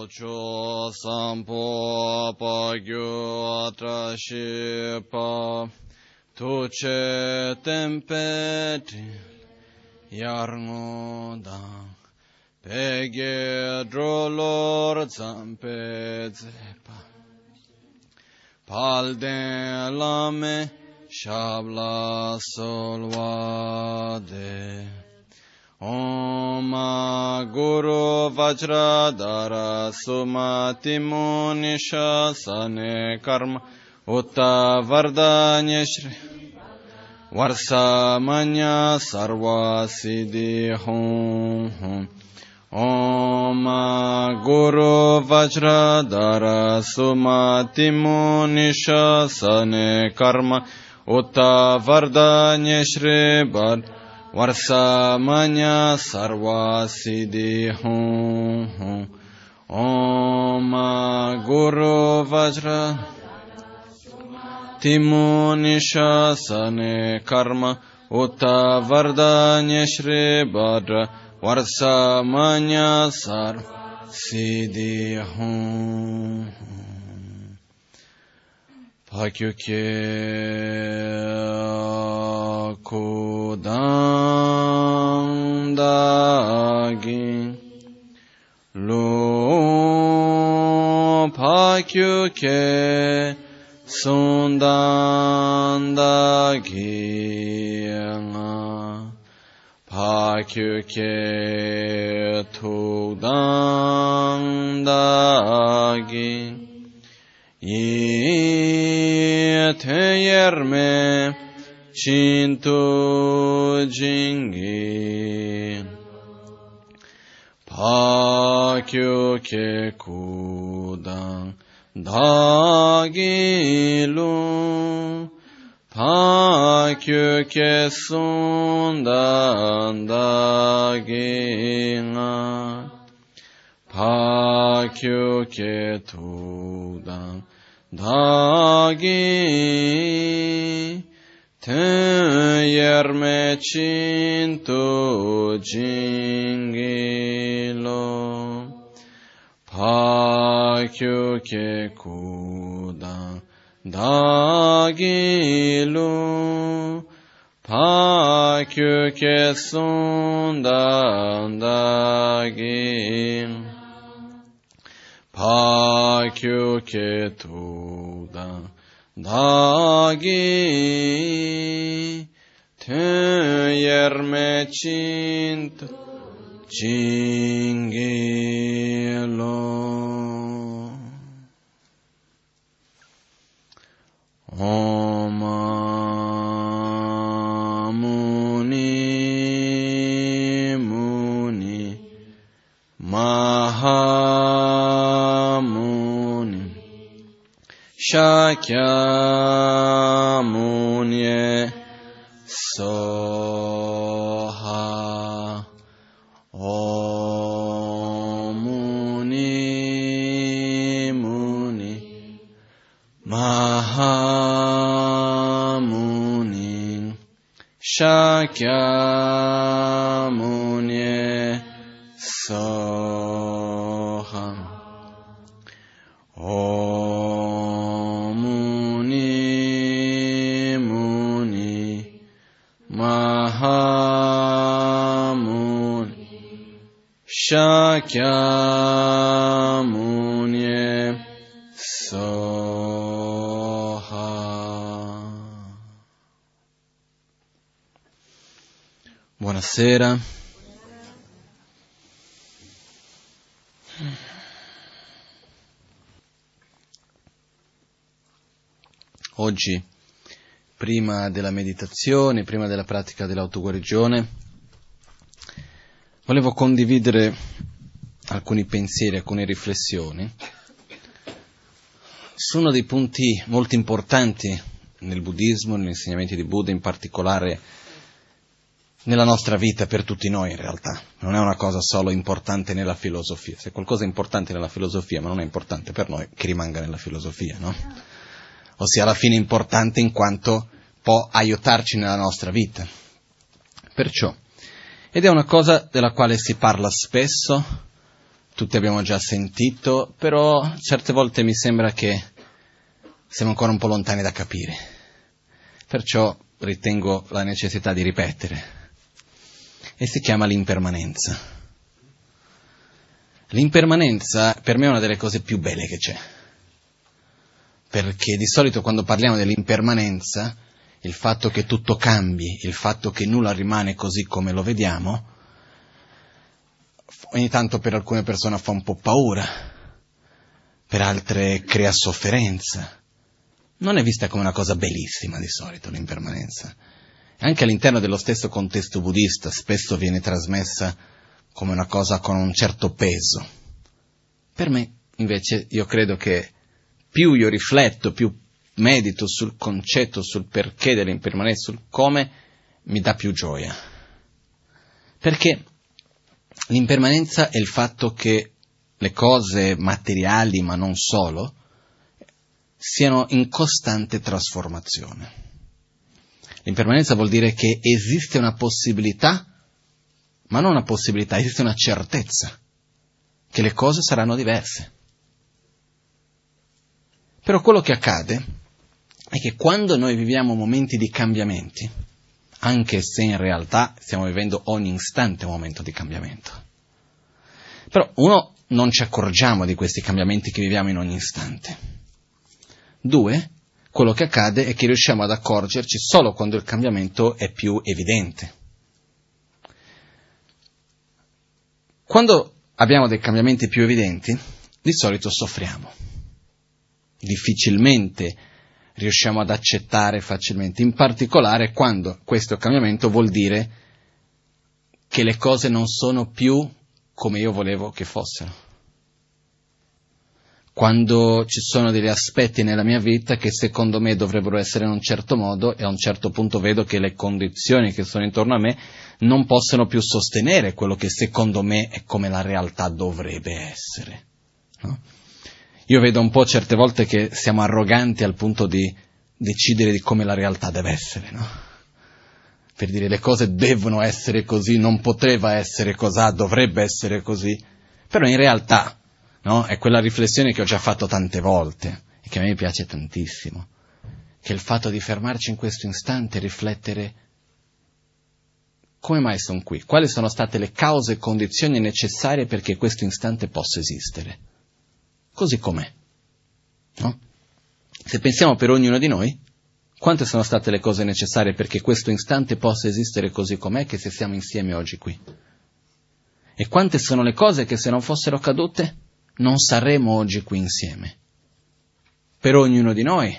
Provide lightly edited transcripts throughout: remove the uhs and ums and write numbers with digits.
Ocho sampo pagyo atrashipa tuce tempeti yarnodam peghe drolor zampezpa palde lame shabla solvade Oma Guru Vajradara Sumati Munisha Sane Karma Uta Vardanya Shri Varsamanya Sarva Siddhi Hum Oma Guru Vajradara Sumati Munisha Sane Karma Uta Vardanya Shri Bad Varsamanya sarva siddhi hum hum Om Guru Vajra Timunisha Sane Karma Uta Vardanya Shri Bhadra Varsamanya sarva siddhi hum Pakyukye kudam dagin lo pakyukye sundan dagin pakyukye tudam dagin Yete yerme Chintu jingi Pakyu ke kudan Dagilu Pakyu ke sundan Dagina Pakyu ke tudan Dagi te yerme cinto jingilo pakyu ke kudan dagilu pakyu ke sundan dagin Pakyu ke tudan dagi te yerme cinto jingilo Om Muni Muni Mahamuni Shakyamuni Soha Om Muni Muni Mahamuni Shakyamuni Soham Om Muni Muni Mahamuni Shakyamuni Soha. Buonasera. Oggi, prima della meditazione, prima della pratica dell'autoguarigione, volevo condividere alcuni pensieri, alcune riflessioni su uno dei punti molto importanti nel buddismo, negli insegnamenti di Buddha, in particolare nella nostra vita, per tutti noi in realtà. Non è una cosa solo importante nella filosofia. Se qualcosa è importante nella filosofia ma non è importante per noi, che rimanga nella filosofia, no? Ossia, alla fine è importante in quanto può aiutarci nella nostra vita. Perciò, ed è una cosa della quale si parla spesso, tutti abbiamo già sentito, però certe volte mi sembra che siamo ancora un po' lontani da capire, perciò ritengo la necessità di ripetere, e si chiama l'impermanenza. L'impermanenza per me è una delle cose più belle che c'è, perché di solito quando parliamo dell'impermanenza, il fatto che tutto cambi, il fatto che nulla rimane così come lo vediamo, ogni tanto per alcune persone fa un po' paura, per altre crea sofferenza. Non è vista come una cosa bellissima di solito l'impermanenza. Anche all'interno dello stesso contesto buddista spesso viene trasmessa come una cosa con un certo peso. Per me, invece, io credo che più io rifletto, più medito sul concetto, sul perché dell'impermanenza, sul come, mi dà più gioia. Perché l'impermanenza è il fatto che le cose materiali, ma non solo, siano in costante trasformazione. L'impermanenza vuol dire che esiste una possibilità, ma non una possibilità, esiste una certezza che le cose saranno diverse. Però quello che accade è che quando noi viviamo momenti di cambiamenti, anche se in realtà stiamo vivendo ogni istante un momento di cambiamento, però uno, non ci accorgiamo di questi cambiamenti che viviamo in ogni istante. Due, quello che accade è che riusciamo ad accorgerci solo quando il cambiamento è più evidente. Quando abbiamo dei cambiamenti più evidenti, di solito soffriamo. Difficilmente riusciamo ad accettare facilmente, in particolare quando questo cambiamento vuol dire che le cose non sono più come io volevo che fossero. Quando ci sono degli aspetti nella mia vita che secondo me dovrebbero essere in un certo modo e a un certo punto vedo che le condizioni che sono intorno a me non possono più sostenere quello che secondo me è come la realtà dovrebbe essere, no? Io vedo un po' certe volte che siamo arroganti al punto di decidere di come la realtà deve essere, no? Per dire le cose devono essere così, non poteva essere così, dovrebbe essere così, però in realtà, no? È quella riflessione che ho già fatto tante volte e che a me piace tantissimo, che il fatto di fermarci in questo istante e riflettere: come mai sono qui? Quali sono state le cause e condizioni necessarie perché questo istante possa esistere? Così com'è, no? Se pensiamo per ognuno di noi, quante sono state le cose necessarie perché questo istante possa esistere così com'è, che se siamo insieme oggi qui? E quante sono le cose che se non fossero cadute non saremmo oggi qui insieme? Per ognuno di noi,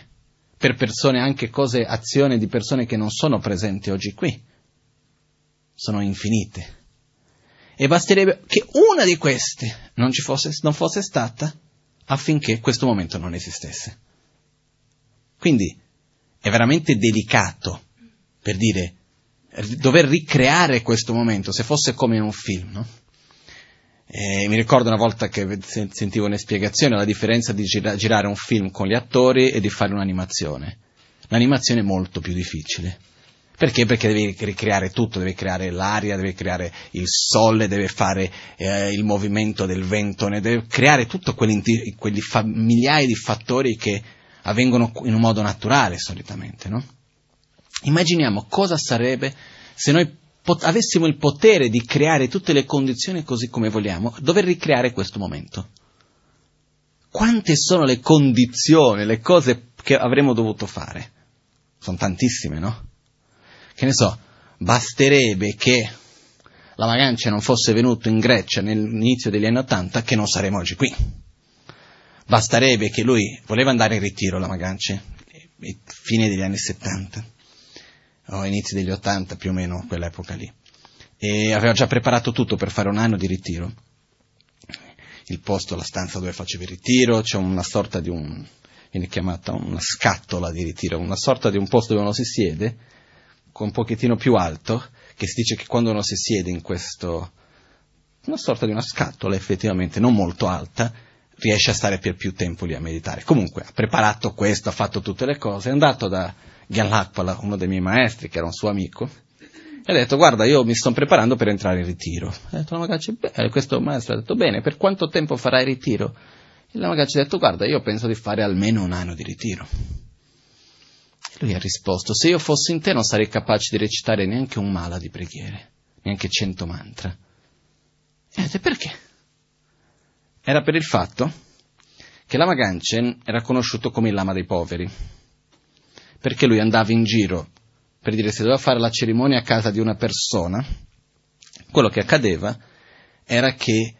per persone, anche cose, azioni di persone che non sono presenti oggi qui. Sono infinite. E basterebbe che una di queste non fosse stata affinché questo momento non esistesse. Quindi è veramente delicato, per dire, dover ricreare questo momento, se fosse come in un film, no? Mi ricordo una volta che sentivo una spiegazione, la differenza di girare un film con gli attori e di fare un'animazione. L'animazione è molto più difficile. Perché? Perché devi ricreare tutto, devi creare l'aria, devi creare il sole, devi fare il movimento del vento, devi creare tutto quelli migliaia di fattori che avvengono in un modo naturale solitamente, no? Immaginiamo cosa sarebbe se noi avessimo il potere di creare tutte le condizioni così come vogliamo, dover ricreare questo momento. Quante sono le condizioni, le cose che avremmo dovuto fare? Sono tantissime, no? Che ne so, basterebbe che Lama Gangchen non fosse venuto in Grecia nell'inizio degli anni '80 che non saremmo oggi qui. Basterebbe che lui voleva andare in ritiro, Lama Gangchen, fine degli anni '70 o inizio degli '80, più o meno quell'epoca lì, e aveva già preparato tutto per fare un anno di ritiro. Il posto, la stanza dove facevi il ritiro, c'è una sorta di viene chiamata una scatola di ritiro, una sorta di un posto dove uno si siede, un pochettino più alto, che si dice che quando uno si siede in questo, una sorta di una scatola effettivamente non molto alta, riesce a stare per più tempo lì a meditare. Comunque ha preparato questo, ha fatto tutte le cose, è andato da Gen Lakpala, uno dei miei maestri che era un suo amico, e e ha detto: guarda, io mi sto preparando per entrare in ritiro. Ha detto Nyimagaci: questo maestro ha detto bene, per quanto tempo farai ritiro? E Nyimagaci ha detto: guarda, io penso di fare almeno un anno di ritiro. E lui ha risposto: se io fossi in te non sarei capace di recitare neanche un mala di preghiere, neanche 100 mantra. E ha detto: perché? Era per il fatto che Lama Gangchen era conosciuto come il lama dei poveri, perché lui andava in giro, per dire, se doveva fare la cerimonia a casa di una persona, quello che accadeva era che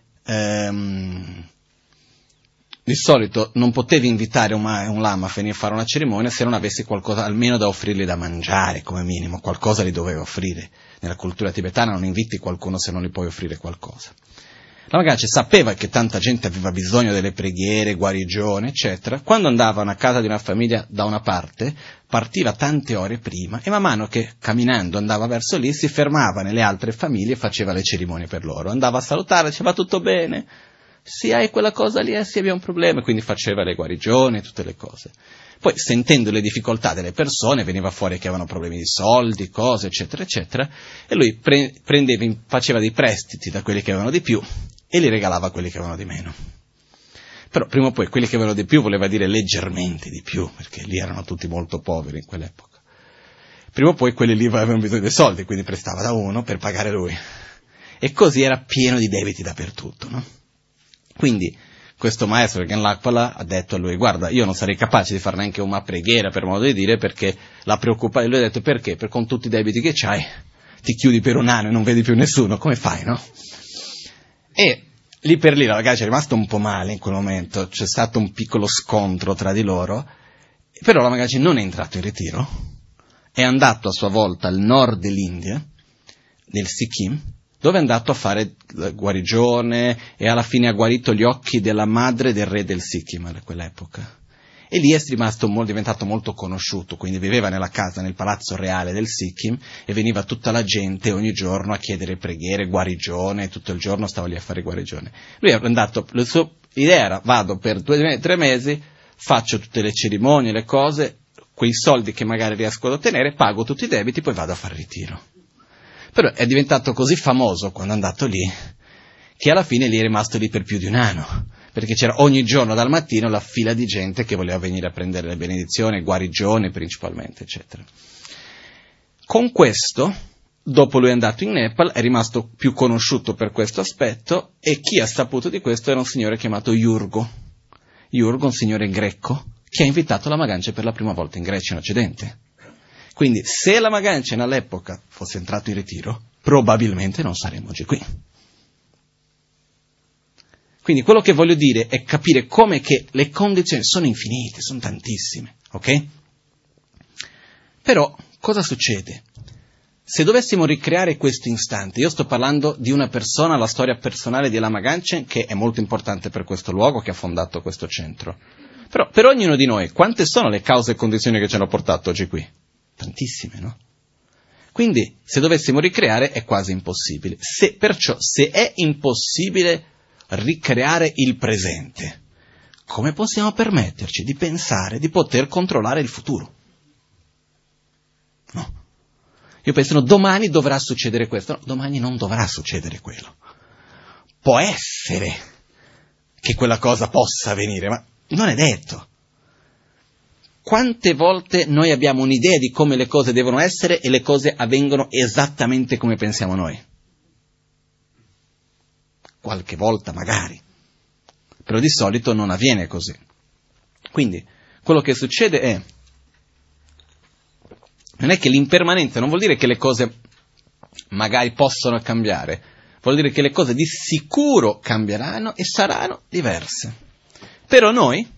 di solito non potevi invitare un lama a venire a fare una cerimonia se non avessi qualcosa almeno da offrirgli da mangiare, come minimo, qualcosa li dovevi offrire. Nella cultura tibetana non inviti qualcuno se non gli puoi offrire qualcosa. Lama Gangchen sapeva che tanta gente aveva bisogno delle preghiere, guarigione, eccetera. Quando andavano a casa di una famiglia da una parte, partiva tante ore prima e man mano che camminando andava verso lì si fermava nelle altre famiglie e faceva le cerimonie per loro. Andava a salutare, diceva: tutto bene? Sì, hai quella cosa lì? Sì, abbiamo un problema. Quindi faceva le guarigioni, tutte le cose. Poi, sentendo le difficoltà delle persone, veniva fuori che avevano problemi di soldi, cose, eccetera, eccetera, e lui faceva dei prestiti da quelli che avevano di più e li regalava a quelli che avevano di meno. Però prima o poi quelli che avevano di più voleva dire leggermente di più, perché lì erano tutti molto poveri in quell'epoca. Prima o poi quelli lì avevano bisogno dei soldi, quindi prestava da uno per pagare lui. E così era pieno di debiti dappertutto, no? Quindi questo maestro, Gen Lakpala, ha detto a lui: guarda, io non sarei capace di fare neanche una preghiera, per modo di dire, perché la preoccupa. E lui ha detto: perché? Per con tutti i debiti che c'hai ti chiudi per un anno e non vedi più nessuno, come fai, no? E lì per lì la Gangchen è rimasto un po' male in quel momento, c'è stato un piccolo scontro tra di loro, però la Gangchen non è entrato in ritiro, è andato a sua volta al nord dell'India, nel Sikkim, dove è andato a fare guarigione e alla fine ha guarito gli occhi della madre del re del Sikkim a quell'epoca. E lì è diventato molto conosciuto, quindi viveva nella casa, nel palazzo reale del Sikkim, e veniva tutta la gente ogni giorno a chiedere preghiere, guarigione, tutto il giorno stava lì a fare guarigione. Lui è andato, la sua idea era: vado per 2 o 3 mesi, faccio tutte le cerimonie, le cose, quei soldi che magari riesco ad ottenere, pago tutti i debiti, poi vado a fare ritiro. Però è diventato così famoso quando è andato lì, che alla fine lì è rimasto lì per più di un anno, perché c'era ogni giorno dal mattino la fila di gente che voleva venire a prendere le benedizioni, guarigione principalmente, eccetera. Con questo, dopo lui è andato in Nepal, è rimasto più conosciuto per questo aspetto, e chi ha saputo di questo era un signore chiamato Yurgo, un signore greco, che ha invitato Lama Gangchen per la prima volta in Grecia, in Occidente. Quindi se Lama Gangchen all'epoca fosse entrato in ritiro, probabilmente non saremmo oggi qui. Quindi quello che voglio dire è capire come che le condizioni sono infinite, sono tantissime, ok? Però cosa succede? Se dovessimo ricreare questo istante, io sto parlando di una persona, la storia personale di Lama Gangchen, che è molto importante per questo luogo, che ha fondato questo centro. Però per ognuno di noi, quante sono le cause e condizioni che ci hanno portato oggi qui? Tantissime, no? Quindi se dovessimo ricreare è quasi impossibile. Perciò se è impossibile ricreare il presente, come possiamo permetterci di pensare di poter controllare il futuro? No. Io penso: no, domani dovrà succedere questo. No, domani non dovrà succedere quello. Può essere che quella cosa possa avvenire, ma non è detto. Quante volte noi abbiamo un'idea di come le cose devono essere e le cose avvengono esattamente come pensiamo noi? Qualche volta magari, però di solito non avviene così. Quindi quello che succede è, non è che l'impermanenza non vuol dire che le cose magari possono cambiare, vuol dire che le cose di sicuro cambieranno e saranno diverse. Però noi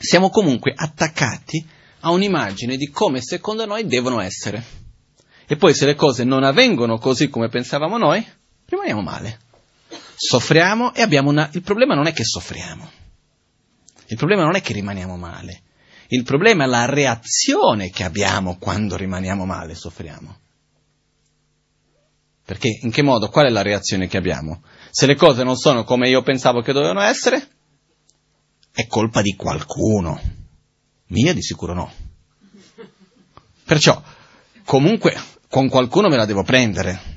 siamo comunque attaccati a un'immagine di come secondo noi devono essere, e poi se le cose non avvengono così come pensavamo noi, rimaniamo male. Soffriamo e abbiamo il problema non è che soffriamo, il problema non è che rimaniamo male, il problema è la reazione che abbiamo quando rimaniamo male, soffriamo. Perché in che modo, qual è la reazione che abbiamo? Se le cose non sono come io pensavo che dovevano essere, è colpa di qualcuno, mia di sicuro no. Perciò, comunque, con qualcuno me la devo prendere.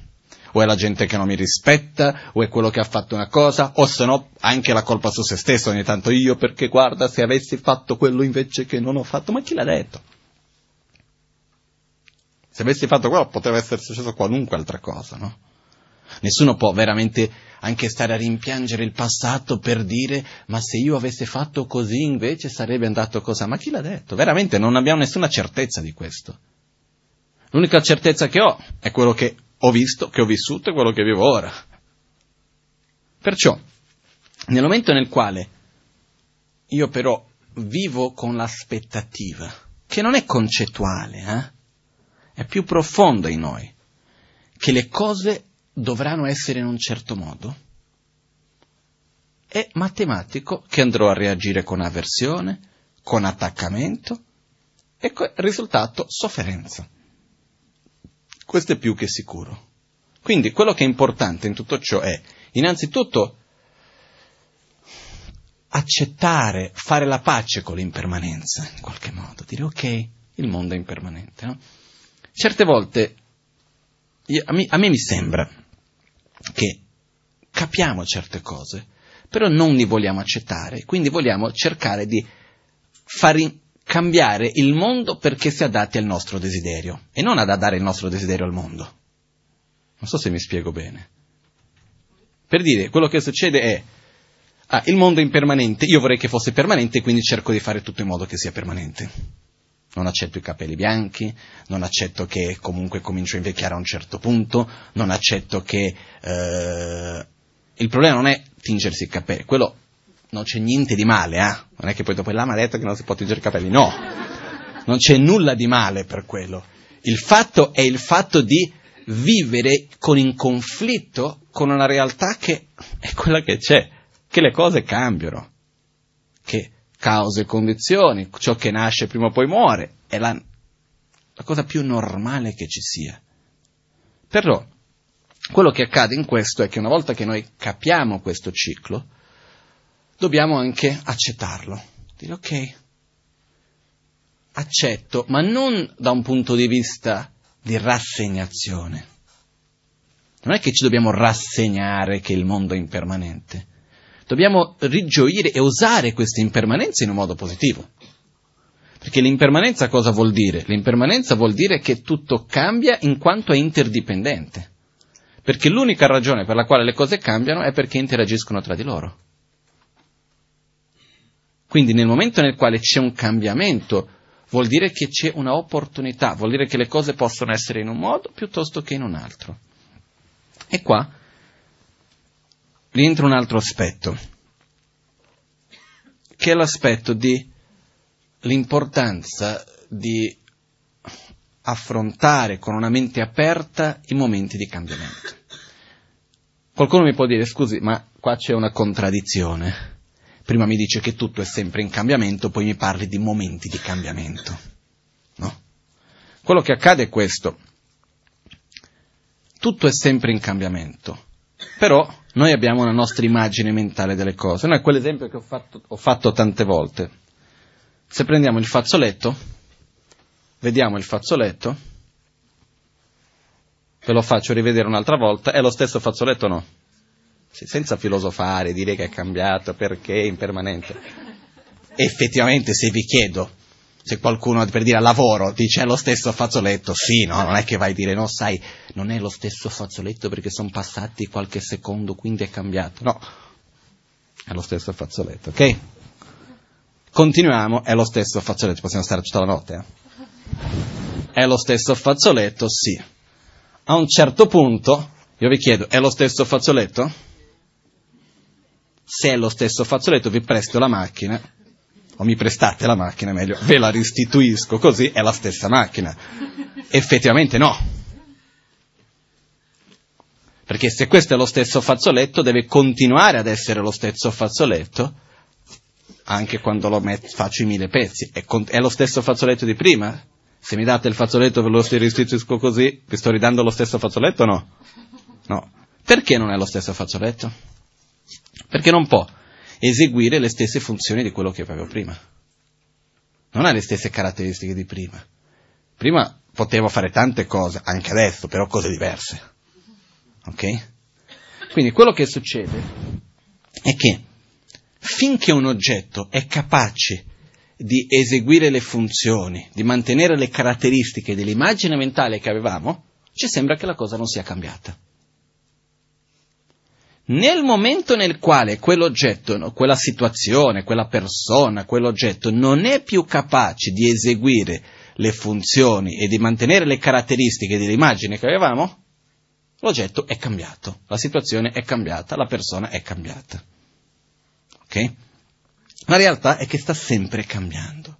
O è la gente che non mi rispetta, o è quello che ha fatto una cosa, o se no anche la colpa su se stesso ogni tanto, io perché guarda se avessi fatto quello invece che non ho fatto, ma chi l'ha detto? Se avessi fatto quello poteva essere successo qualunque altra cosa, no? Nessuno può veramente anche stare a rimpiangere il passato per dire ma se io avessi fatto così invece sarebbe andato cosa, ma chi l'ha detto? Veramente non abbiamo nessuna certezza di questo. L'unica certezza che ho è quello che ho visto, che ho vissuto e quello che vivo ora. Perciò, nel momento nel quale io però vivo con l'aspettativa, che non è concettuale, è più profonda in noi, che le cose dovranno essere in un certo modo, è matematico che andrò a reagire con avversione, con attaccamento e con risultato sofferenza. Questo è più che sicuro. Quindi quello che è importante in tutto ciò è, innanzitutto, accettare, fare la pace con l'impermanenza, in qualche modo. Dire, ok, il mondo è impermanente, no? Certe volte, a me mi sembra che capiamo certe cose, però non li vogliamo accettare, quindi vogliamo cercare di far cambiare il mondo perché si adatti al nostro desiderio e non ad adattare il nostro desiderio al mondo. Non so se mi spiego bene. Per dire, quello che succede è il mondo è impermanente, io vorrei che fosse permanente, quindi cerco di fare tutto in modo che sia permanente. Non accetto i capelli bianchi, non accetto che comunque comincio a invecchiare a un certo punto, non accetto che il problema non è tingersi i capelli, quello non c'è niente di male, non è che poi dopo il lama ha detto che non si può tingere i capelli, no, non c'è nulla di male per quello. Il fatto è il fatto di vivere in conflitto con una realtà che è quella che c'è, che le cose cambiano, che cause e condizioni, ciò che nasce prima o poi muore, è la cosa più normale che ci sia. Però quello che accade in questo è che una volta che noi capiamo questo ciclo, dobbiamo anche accettarlo, dire ok, accetto, ma non da un punto di vista di rassegnazione. Non è che ci dobbiamo rassegnare che il mondo è impermanente, dobbiamo rigioire e usare questa impermanenza in un modo positivo. Perché l'impermanenza cosa vuol dire? L'impermanenza vuol dire che tutto cambia in quanto è interdipendente, perché l'unica ragione per la quale le cose cambiano è perché interagiscono tra di loro. Quindi nel momento nel quale c'è un cambiamento, vuol dire che c'è una opportunità, vuol dire che le cose possono essere in un modo piuttosto che in un altro. E qua rientra un altro aspetto, che è l'aspetto di l'importanza di affrontare con una mente aperta i momenti di cambiamento. Qualcuno mi può dire, scusi, ma qua c'è una contraddizione. Prima mi dice che tutto è sempre in cambiamento, poi mi parli di momenti di cambiamento. No? Quello che accade è questo. Tutto è sempre in cambiamento, però noi abbiamo la nostra immagine mentale delle cose. No, è quell'esempio che ho fatto tante volte. Se prendiamo il fazzoletto, vediamo il fazzoletto, ve lo faccio rivedere un'altra volta, è lo stesso fazzoletto o no? Sì, senza filosofare, dire che è cambiato, perché è impermanente. Effettivamente, se vi chiedo, se qualcuno per dire al lavoro dice è lo stesso fazzoletto, sì, no, non è che vai a dire, no, sai, non è lo stesso fazzoletto perché sono passati qualche secondo, quindi è cambiato. No, è lo stesso fazzoletto, ok? Continuiamo, è lo stesso fazzoletto, possiamo stare tutta la notte, È lo stesso fazzoletto, sì. A un certo punto, io vi chiedo, è lo stesso fazzoletto? Se è lo stesso fazzoletto vi presto la macchina, o mi prestate la macchina, meglio, ve la restituisco, così è la stessa macchina. Effettivamente no. Perché se questo è lo stesso fazzoletto, deve continuare ad essere lo stesso fazzoletto, anche quando lo faccio in 1000 pezzi. È lo stesso fazzoletto di prima? Se mi date il fazzoletto ve lo restituisco così, vi sto ridando lo stesso fazzoletto o no? No. Perché non è lo stesso fazzoletto? Perché non può eseguire le stesse funzioni di quello che avevo prima. Non ha le stesse caratteristiche di prima. Prima potevo fare tante cose, anche adesso, però cose diverse. Ok? Quindi quello che succede è che finché un oggetto è capace di eseguire le funzioni, di mantenere le caratteristiche dell'immagine mentale che avevamo, ci sembra che la cosa non sia cambiata. Nel momento nel quale quell'oggetto, quella situazione, quella persona, quell'oggetto non è più capace di eseguire le funzioni e di mantenere le caratteristiche dell'immagine che avevamo, l'oggetto è cambiato, la situazione è cambiata, la persona è cambiata. Ok? La realtà è che sta sempre cambiando.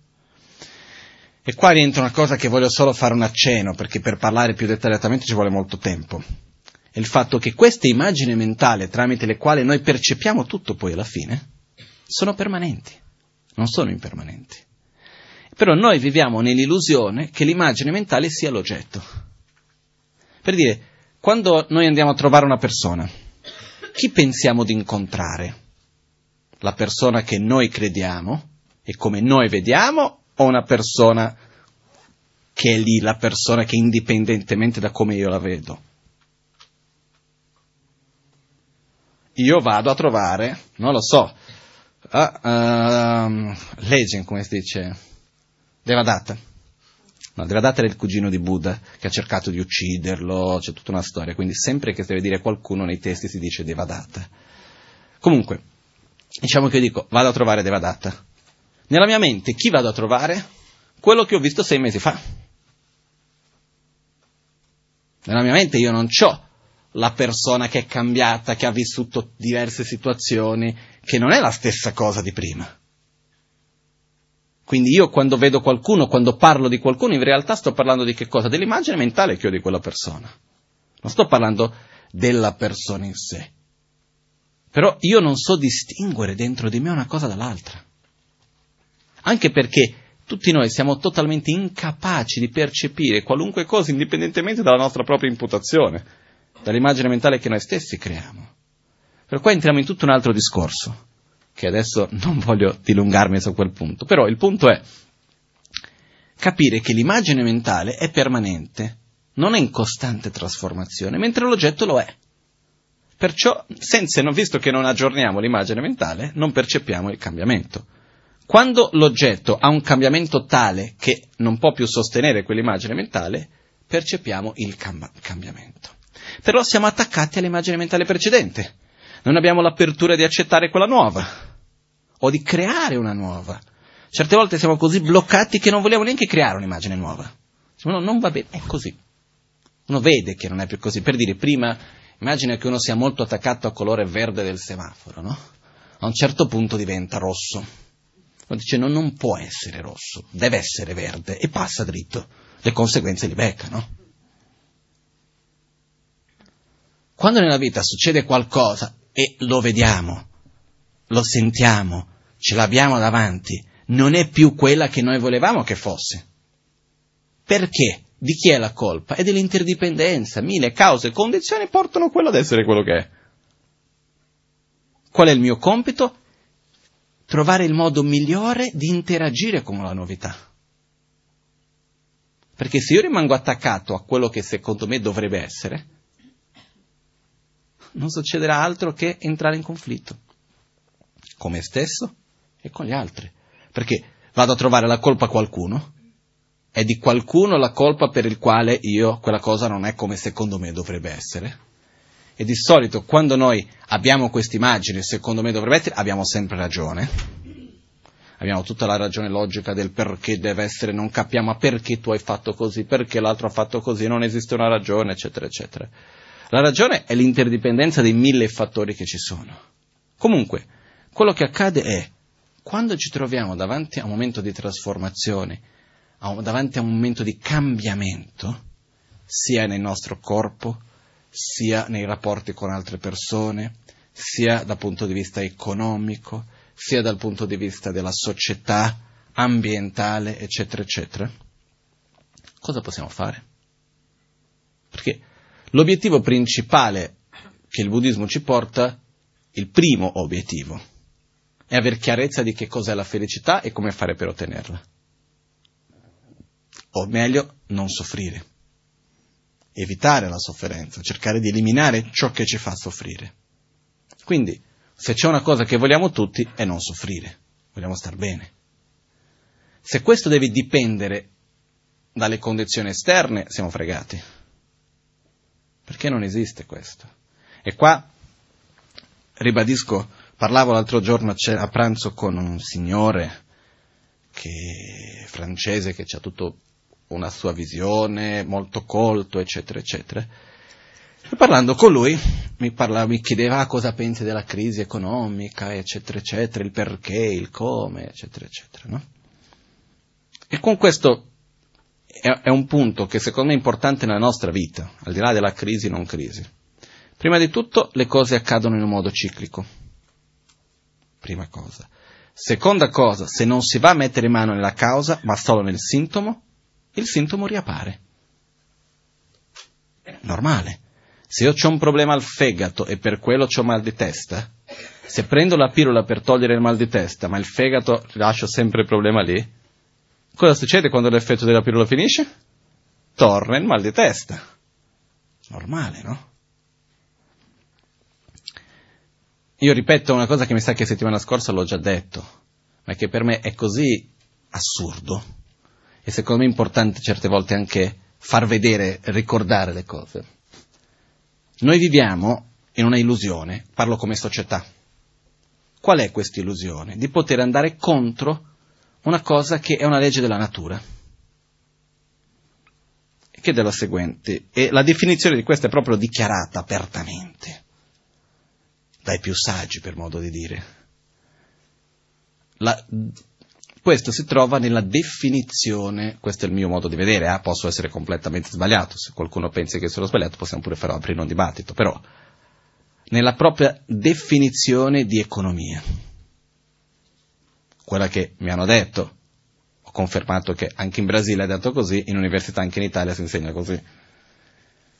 E qua rientra una cosa che voglio solo fare un accenno, perché per parlare più dettagliatamente ci vuole molto tempo. È il fatto che queste immagini mentali, tramite le quali noi percepiamo tutto poi alla fine, sono permanenti, non sono impermanenti. Però noi viviamo nell'illusione che l'immagine mentale sia l'oggetto. Per dire, quando noi andiamo a trovare una persona, chi pensiamo di incontrare? La persona che noi crediamo e come noi vediamo, o una persona che è lì, la persona che indipendentemente da come io la vedo? Io vado a trovare, non lo so, legend, come si dice, Devadatta. No, Devadatta era il cugino di Buddha che ha cercato di ucciderlo, c'è tutta una storia, quindi sempre che si deve dire qualcuno nei testi si dice Devadatta. Comunque, diciamo che io dico, vado a trovare Devadatta. Nella mia mente, chi vado a trovare? Quello che ho visto 6 mesi fa. Nella mia mente io non c'ho la persona che è cambiata, che ha vissuto diverse situazioni, che non è la stessa cosa di prima. Quindi io quando vedo qualcuno, quando parlo di qualcuno, in realtà sto parlando di che cosa? Dell'immagine mentale che ho di quella persona. Non sto parlando della persona in sé. Però io non so distinguere dentro di me una cosa dall'altra. Anche perché tutti noi siamo totalmente incapaci di percepire qualunque cosa indipendentemente dalla nostra propria imputazione, dall'immagine mentale che noi stessi creiamo. Per cui entriamo in tutto un altro discorso, che adesso non voglio dilungarmi su quel punto. Però il punto è capire che l'immagine mentale è permanente, non è in costante trasformazione, mentre l'oggetto lo è. Perciò, visto che non aggiorniamo l'immagine mentale, non percepiamo il cambiamento. Quando l'oggetto ha un cambiamento tale che non può più sostenere quell'immagine mentale, percepiamo il cambiamento. Però siamo attaccati all'immagine mentale precedente. Non abbiamo l'apertura di accettare quella nuova, o di creare una nuova. Certe volte siamo così bloccati che non vogliamo neanche creare un'immagine nuova. No, non va bene, è così. Uno vede che non è più così. Per dire, prima... Immagina che uno sia molto attaccato al colore verde del semaforo, no? A un certo punto diventa rosso. Uno dice, no, non può essere rosso, deve essere verde, e passa dritto. Le conseguenze li becca, no? Quando nella vita succede qualcosa e lo vediamo, lo sentiamo, ce l'abbiamo davanti, non è più quella che noi volevamo che fosse. Perché? Di chi è la colpa? È dell'interdipendenza. 1000 cause e condizioni portano quello ad essere quello che è. Qual è il mio compito? Trovare il modo migliore di interagire con la novità. Perché se io rimango attaccato a quello che secondo me dovrebbe essere, non succederà altro che entrare in conflitto. Con me stesso e con gli altri. Perché vado a trovare la colpa a qualcuno, è di qualcuno la colpa per il quale io quella cosa non è come secondo me dovrebbe essere. E di solito quando noi abbiamo questa immagine secondo me dovrebbe essere, abbiamo sempre ragione, abbiamo tutta la ragione logica del perché deve essere, non capiamo perché tu hai fatto così, perché l'altro ha fatto così, non esiste una ragione, eccetera eccetera. La ragione è l'interdipendenza dei 1000 fattori che ci sono. Comunque quello che accade è, quando ci troviamo davanti a un momento di trasformazione, davanti a un momento di cambiamento, sia nel nostro corpo, sia nei rapporti con altre persone, sia dal punto di vista economico, sia dal punto di vista della società, ambientale, eccetera, eccetera, cosa possiamo fare? Perché l'obiettivo principale che il buddismo ci porta, il primo obiettivo, è aver chiarezza di che cos'è la felicità e come fare per ottenerla. o meglio non soffrire, evitare la sofferenza, cercare di eliminare ciò che ci fa soffrire. Quindi, se c'è una cosa che vogliamo tutti è non soffrire, vogliamo star bene. Se questo deve dipendere dalle condizioni esterne, siamo fregati, perché non esiste questo. E qua, ribadisco, parlavo l'altro giorno a pranzo con un signore francese che ha tutta una sua visione, molto colto, eccetera, eccetera. E parlando con lui mi chiedeva cosa pensi della crisi economica, eccetera, eccetera, il perché, il come, eccetera, eccetera, no? E con questo è un punto che secondo me è importante nella nostra vita, al di là della crisi non crisi. Prima di tutto le cose accadono in un modo ciclico, prima cosa. Seconda cosa, se non si va a mettere mano nella causa, ma solo nel sintomo, il sintomo riappare. Normale. Se io ho un problema al fegato e per quello ho mal di testa, se prendo la pillola per togliere il mal di testa, ma il fegato lascio sempre il problema lì, cosa succede quando l'effetto della pillola finisce? Torna il mal di testa. Normale, no? Io ripeto una cosa che mi sa che settimana scorsa l'ho già detto, ma che per me è così assurdo, e secondo me è importante certe volte anche far vedere, ricordare le cose. Noi viviamo in una illusione, parlo come società. Qual è questa illusione? Di poter andare contro una cosa che è una legge della natura, che è la seguente, e la definizione di questa è proprio dichiarata apertamente dai più saggi, per modo di dire. Questo si trova nella definizione, questo è il mio modo di vedere, posso essere completamente sbagliato, se qualcuno pensa che sono sbagliato possiamo pure far aprire un dibattito, però nella propria definizione di economia, quella che mi hanno detto, ho confermato che anche in Brasile è detto così, in università anche in Italia si insegna così.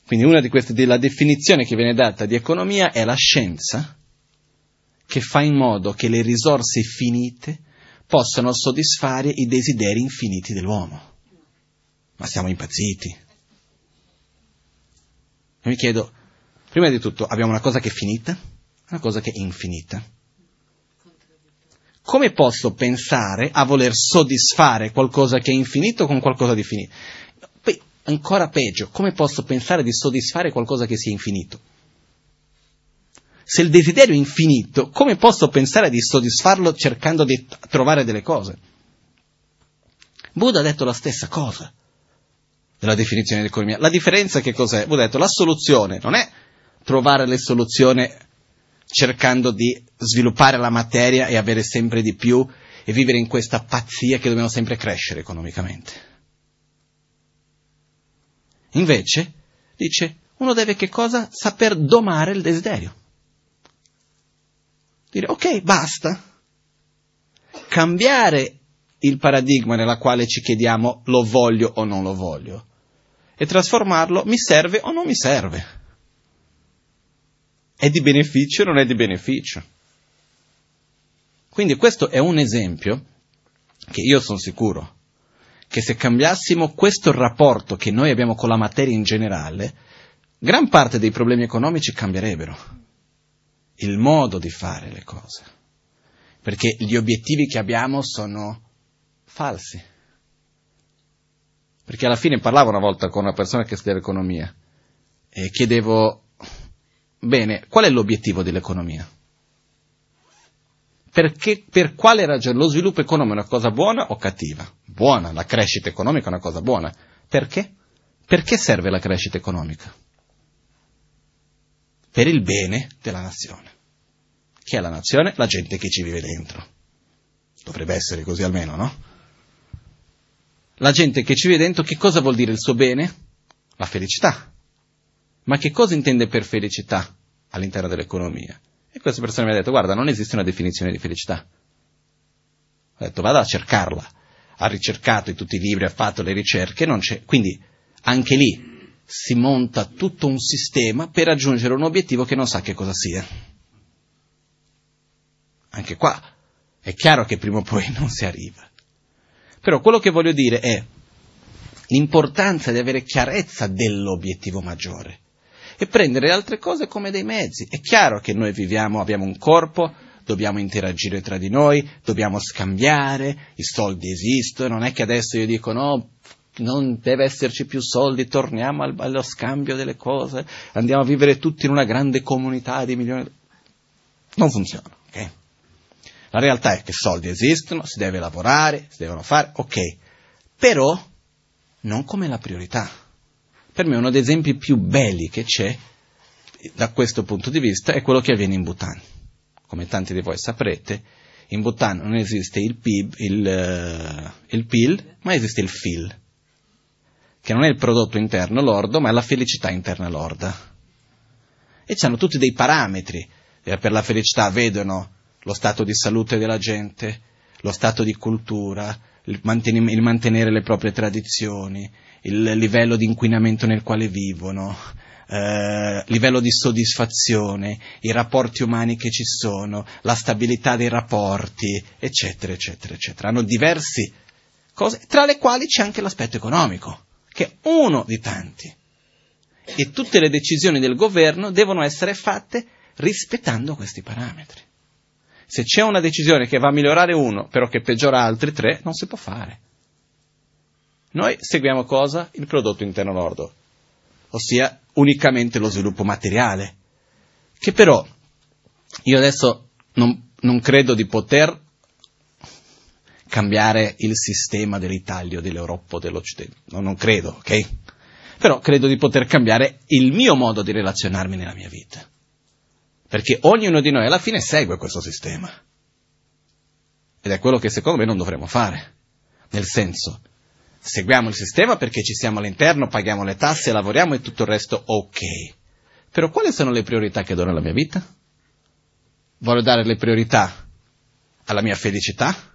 Quindi una di queste, della definizione che viene data di economia, è la scienza che fa in modo che le risorse finite possano soddisfare i desideri infiniti dell'uomo. Ma siamo impazziti. E mi chiedo, prima di tutto, abbiamo una cosa che è finita, una cosa che è infinita. Come posso pensare a voler soddisfare qualcosa che è infinito con qualcosa di finito? Ancora peggio, come posso pensare di soddisfare qualcosa che sia infinito? Se il desiderio è infinito, come posso pensare di soddisfarlo cercando di trovare delle cose? Buddha ha detto la stessa cosa della definizione di economia. La differenza che cos'è? Buddha ha detto la soluzione non è trovare le soluzioni cercando di sviluppare la materia e avere sempre di più e vivere in questa pazzia che dobbiamo sempre crescere economicamente. Invece, dice, uno deve che cosa? Saper domare il desiderio. Dire, ok, basta. Cambiare il paradigma nella quale ci chiediamo lo voglio o non lo voglio. E trasformarlo, mi serve o non mi serve. È di beneficio o non è di beneficio. Quindi questo è un esempio che io sono sicuro che se cambiassimo questo rapporto che noi abbiamo con la materia in generale, gran parte dei problemi economici cambierebbero. Il modo di fare le cose. Perché gli obiettivi che abbiamo sono falsi. Perché alla fine parlavo una volta con una persona che studia economia e chiedevo, bene, qual è l'obiettivo dell'economia? Perché, per quale ragione lo sviluppo economico è una cosa buona o cattiva? Buona, la crescita economica è una cosa buona. Perché? Perché serve la crescita economica? Per il bene della nazione. Chi è la nazione? La gente che ci vive dentro. Dovrebbe essere così almeno, no? La gente che ci vive dentro, che cosa vuol dire il suo bene? La felicità. Ma che cosa intende per felicità all'interno dell'economia? E questa persona mi ha detto, guarda, non esiste una definizione di felicità. Ho detto, vada a cercarla. Ha ricercato in tutti i libri, ha fatto le ricerche, non c'è. Quindi, anche lì, si monta tutto un sistema per raggiungere un obiettivo che non sa che cosa sia. Anche qua, è chiaro che prima o poi non si arriva. Però quello che voglio dire è, l'importanza di avere chiarezza dell'obiettivo maggiore e prendere le altre cose come dei mezzi. È chiaro che noi viviamo, abbiamo un corpo, dobbiamo interagire tra di noi, dobbiamo scambiare, i soldi esistono, non è che adesso io dico no, non deve esserci più soldi, torniamo allo scambio delle cose, andiamo a vivere tutti in una grande comunità di milioni. Non funziona, ok? La realtà è che soldi esistono, si deve lavorare, si devono fare, ok, però non come la priorità. Per me uno degli esempi più belli che c'è da questo punto di vista è quello che avviene in Bhutan. Come tanti di voi saprete, in Bhutan non esiste il PIL, ma esiste il FIL, che non è il prodotto interno lordo, ma è la felicità interna lorda. E c'hanno tutti dei parametri. Per la felicità vedono lo stato di salute della gente, lo stato di cultura, il mantenere le proprie tradizioni, il livello di inquinamento nel quale vivono, livello di soddisfazione, i rapporti umani che ci sono, la stabilità dei rapporti, eccetera, eccetera, eccetera. Hanno diverse cose, tra le quali c'è anche l'aspetto economico, che è uno di tanti. E tutte le decisioni del governo devono essere fatte rispettando questi parametri. Se c'è una decisione che va a migliorare uno, però che peggiora altri tre, non si può fare. Noi seguiamo cosa? Il prodotto interno lordo, ossia unicamente lo sviluppo materiale, che però io adesso non credo di poter cambiare il sistema dell'Italia, dell'Europa, dell'Occidente, no, non credo, ok? Però credo di poter cambiare il mio modo di relazionarmi nella mia vita, perché ognuno di noi alla fine segue questo sistema, ed è quello che secondo me non dovremmo fare, nel senso, seguiamo il sistema perché ci siamo all'interno, paghiamo le tasse, lavoriamo e tutto il resto, ok. Però quali sono le priorità che do nella mia vita? Voglio dare le priorità alla mia felicità,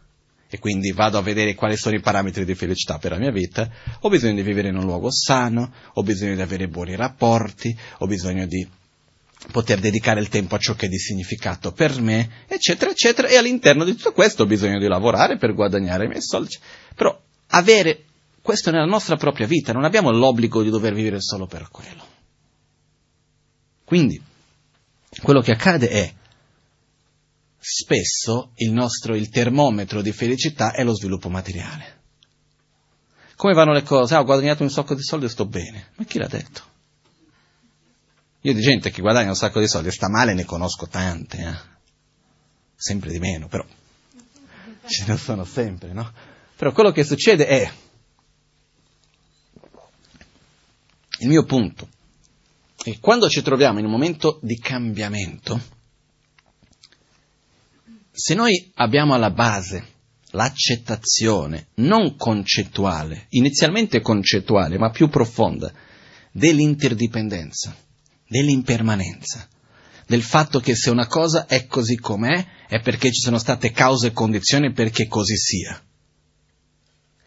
e quindi vado a vedere quali sono i parametri di felicità per la mia vita. Ho bisogno di vivere in un luogo sano, ho bisogno di avere buoni rapporti, ho bisogno di poter dedicare il tempo a ciò che è di significato per me, eccetera, eccetera. E all'interno di tutto questo ho bisogno di lavorare per guadagnare i miei soldi. Però avere questo nella nostra propria vita, non abbiamo l'obbligo di dover vivere solo per quello. Quindi, quello che accade è, spesso il termometro di felicità è lo sviluppo materiale. Come vanno le cose? Ho guadagnato un sacco di soldi e sto bene. Ma chi l'ha detto? Io di gente che guadagna un sacco di soldi e sta male ne conosco tante, sempre di meno, però ce ne sono sempre, no? Però quello che succede è, il mio punto è che quando ci troviamo in un momento di cambiamento, se noi abbiamo alla base l'accettazione non concettuale, inizialmente concettuale, ma più profonda, dell'interdipendenza, dell'impermanenza, del fatto che se una cosa è così com'è, è perché ci sono state cause e condizioni perché così sia.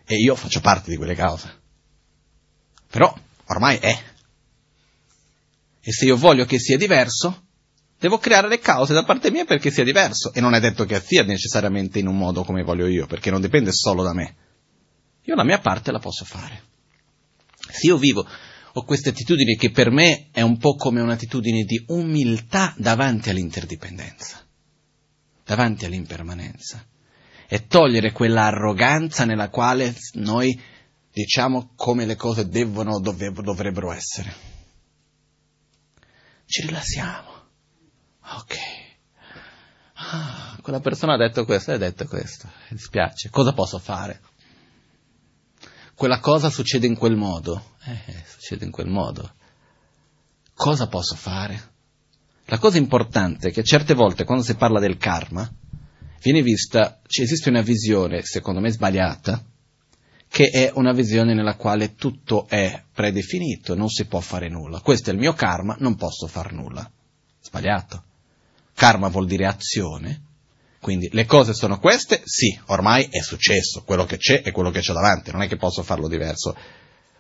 E io faccio parte di quelle cause. Però ormai è. E se io voglio che sia diverso, devo creare le cause da parte mia perché sia diverso. E non è detto che sia necessariamente in un modo come voglio io, perché non dipende solo da me. Io la mia parte la posso fare. Se io ho queste attitudini che per me è un po' come un'attitudine di umiltà davanti all'interdipendenza, davanti all'impermanenza, e togliere quella arroganza nella quale noi diciamo come le cose devono o dovrebbero essere. Ci rilassiamo. Ok. Ah, quella persona ha detto questo, mi dispiace. Cosa posso fare? Quella cosa succede in quel modo. Succede in quel modo. Cosa posso fare? La cosa importante è che certe volte quando si parla del karma viene vista, esiste una visione, secondo me sbagliata, che è una visione nella quale tutto è predefinito, non si può fare nulla. Questo è il mio karma, non posso far nulla. Sbagliato. Karma vuol dire azione, quindi le cose sono queste, sì, ormai è successo, quello che c'è è quello che c'è davanti, non è che posso farlo diverso,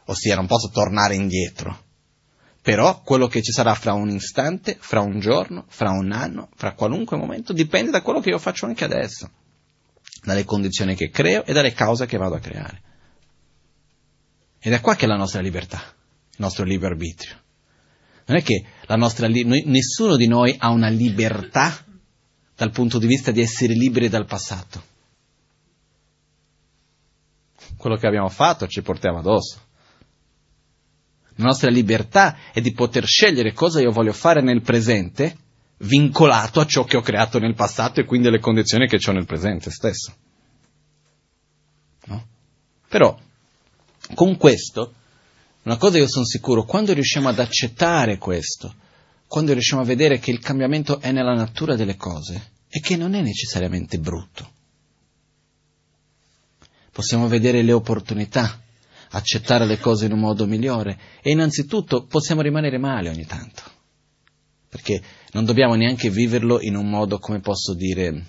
ossia non posso tornare indietro. Però quello che ci sarà fra un istante, fra un giorno, fra un anno, fra qualunque momento, dipende da quello che io faccio anche adesso, dalle condizioni che creo e dalle cause che vado a creare. Ed è qua che è la nostra libertà, il nostro libero arbitrio. Non è che la nostra nessuno di noi ha una libertà dal punto di vista di essere liberi dal passato. Quello che abbiamo fatto ci portiamo addosso. La nostra libertà è di poter scegliere cosa io voglio fare nel presente, vincolato a ciò che ho creato nel passato e quindi alle condizioni che ho nel presente stesso. No? Però, con questo, una cosa io sono sicuro, quando riusciamo ad accettare questo, quando riusciamo a vedere che il cambiamento è nella natura delle cose e che non è necessariamente brutto, possiamo vedere le opportunità, accettare le cose in un modo migliore e innanzitutto possiamo rimanere male ogni tanto, perché non dobbiamo neanche viverlo in un modo, come posso dire,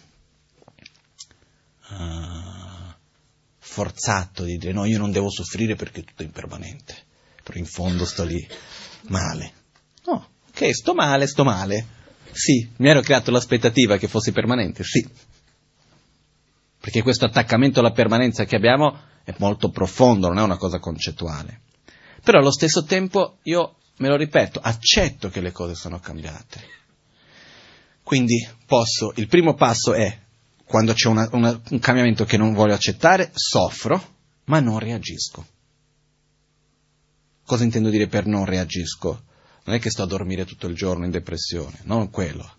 forzato, di dire no, io non devo soffrire perché tutto è impermanente, però in fondo sto lì male. No, ok, sto male, sì, mi ero creato l'aspettativa che fosse permanente, sì, perché questo attaccamento alla permanenza che abbiamo è molto profondo, non è una cosa concettuale. Però allo stesso tempo, io me lo ripeto, accetto che le cose sono cambiate. Quindi posso, il primo passo è, quando c'è un cambiamento che non voglio accettare, soffro, ma non reagisco. Cosa intendo dire per non reagisco? Non è che sto a dormire tutto il giorno in depressione, non quello.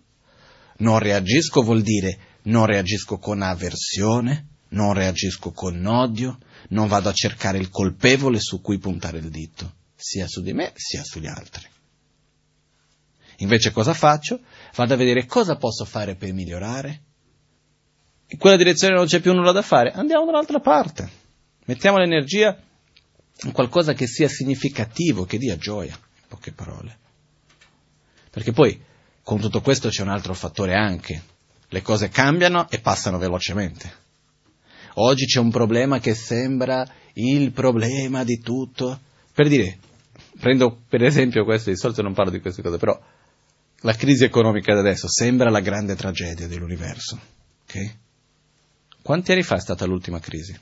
Non reagisco vuol dire non reagisco con avversione, non reagisco con odio, non vado a cercare il colpevole su cui puntare il dito, sia su di me sia sugli altri. Invece cosa faccio? Vado a vedere cosa posso fare per migliorare. In quella direzione non c'è più nulla da fare, andiamo dall'altra parte. Mettiamo l'energia in qualcosa che sia significativo, che dia gioia, in poche parole. Perché poi, con tutto questo c'è un altro fattore anche. Le cose cambiano e passano velocemente. Oggi c'è un problema che sembra il problema di tutto. Per dire, prendo per esempio questo, di solito non parlo di queste cose, però la crisi economica di adesso sembra la grande tragedia dell'universo. Okay? Quanti anni fa è stata l'ultima crisi?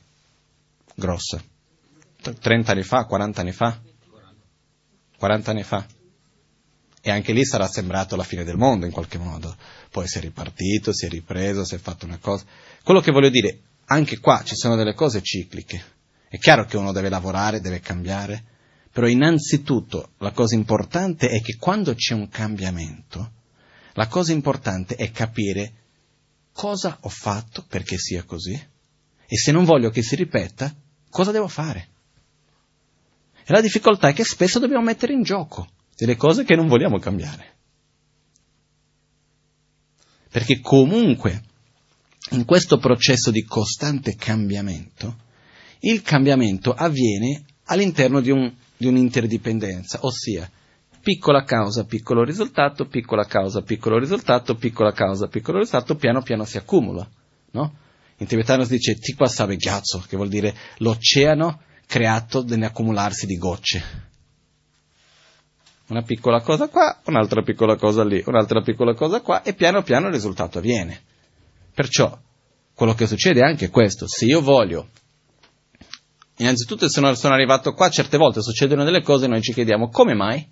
Grossa. 30 anni fa? 40 anni fa? 40 anni fa. E anche lì sarà sembrato la fine del mondo in qualche modo. Poi si è ripartito, si è ripreso, si è fatto una cosa. Quello che voglio dire... Anche qua ci sono delle cose cicliche. È chiaro che uno deve lavorare, deve cambiare, però innanzitutto la cosa importante è che quando c'è un cambiamento, la cosa importante è capire cosa ho fatto perché sia così e se non voglio che si ripeta, cosa devo fare? E la difficoltà è che spesso dobbiamo mettere in gioco delle cose che non vogliamo cambiare. Perché comunque... In questo processo di costante cambiamento, il cambiamento avviene all'interno di un'interdipendenza, ossia piccola causa, piccolo risultato, piccola causa, piccolo risultato, piccola causa, piccolo risultato, piano piano si accumula, no? In tibetano si dice tikwa sabe gyatso, che vuol dire l'oceano creato nell'accumularsi di gocce. Una piccola cosa qua, un'altra piccola cosa lì, un'altra piccola cosa qua e piano piano il risultato avviene. Perciò, quello che succede è anche questo, se io voglio, innanzitutto sono arrivato qua, certe volte succedono delle cose e noi ci chiediamo come mai,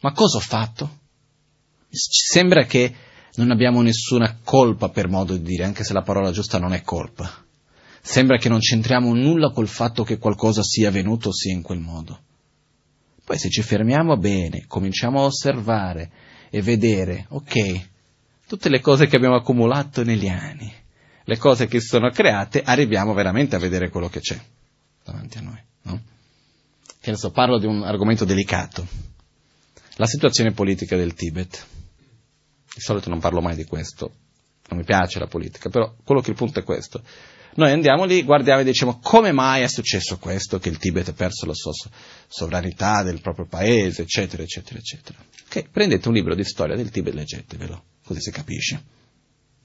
ma cosa ho fatto? Ci sembra che non abbiamo nessuna colpa per modo di dire, anche se la parola giusta non è colpa, sembra che non c'entriamo nulla col fatto che qualcosa sia avvenuto sia in quel modo. Poi se ci fermiamo bene, cominciamo a osservare e vedere, ok, tutte le cose che abbiamo accumulato negli anni, le cose che si sono create, arriviamo veramente a vedere quello che c'è davanti a noi, no? Che adesso parlo di un argomento delicato, la situazione politica del Tibet. Di solito non parlo mai di questo, non mi piace la politica, però quello che il punto è questo. Noi andiamo lì, guardiamo e diciamo come mai è successo questo, che il Tibet ha perso la sua sovranità del proprio paese, eccetera, eccetera, eccetera. Okay, prendete un libro di storia del Tibet, leggetevelo, così si capisce.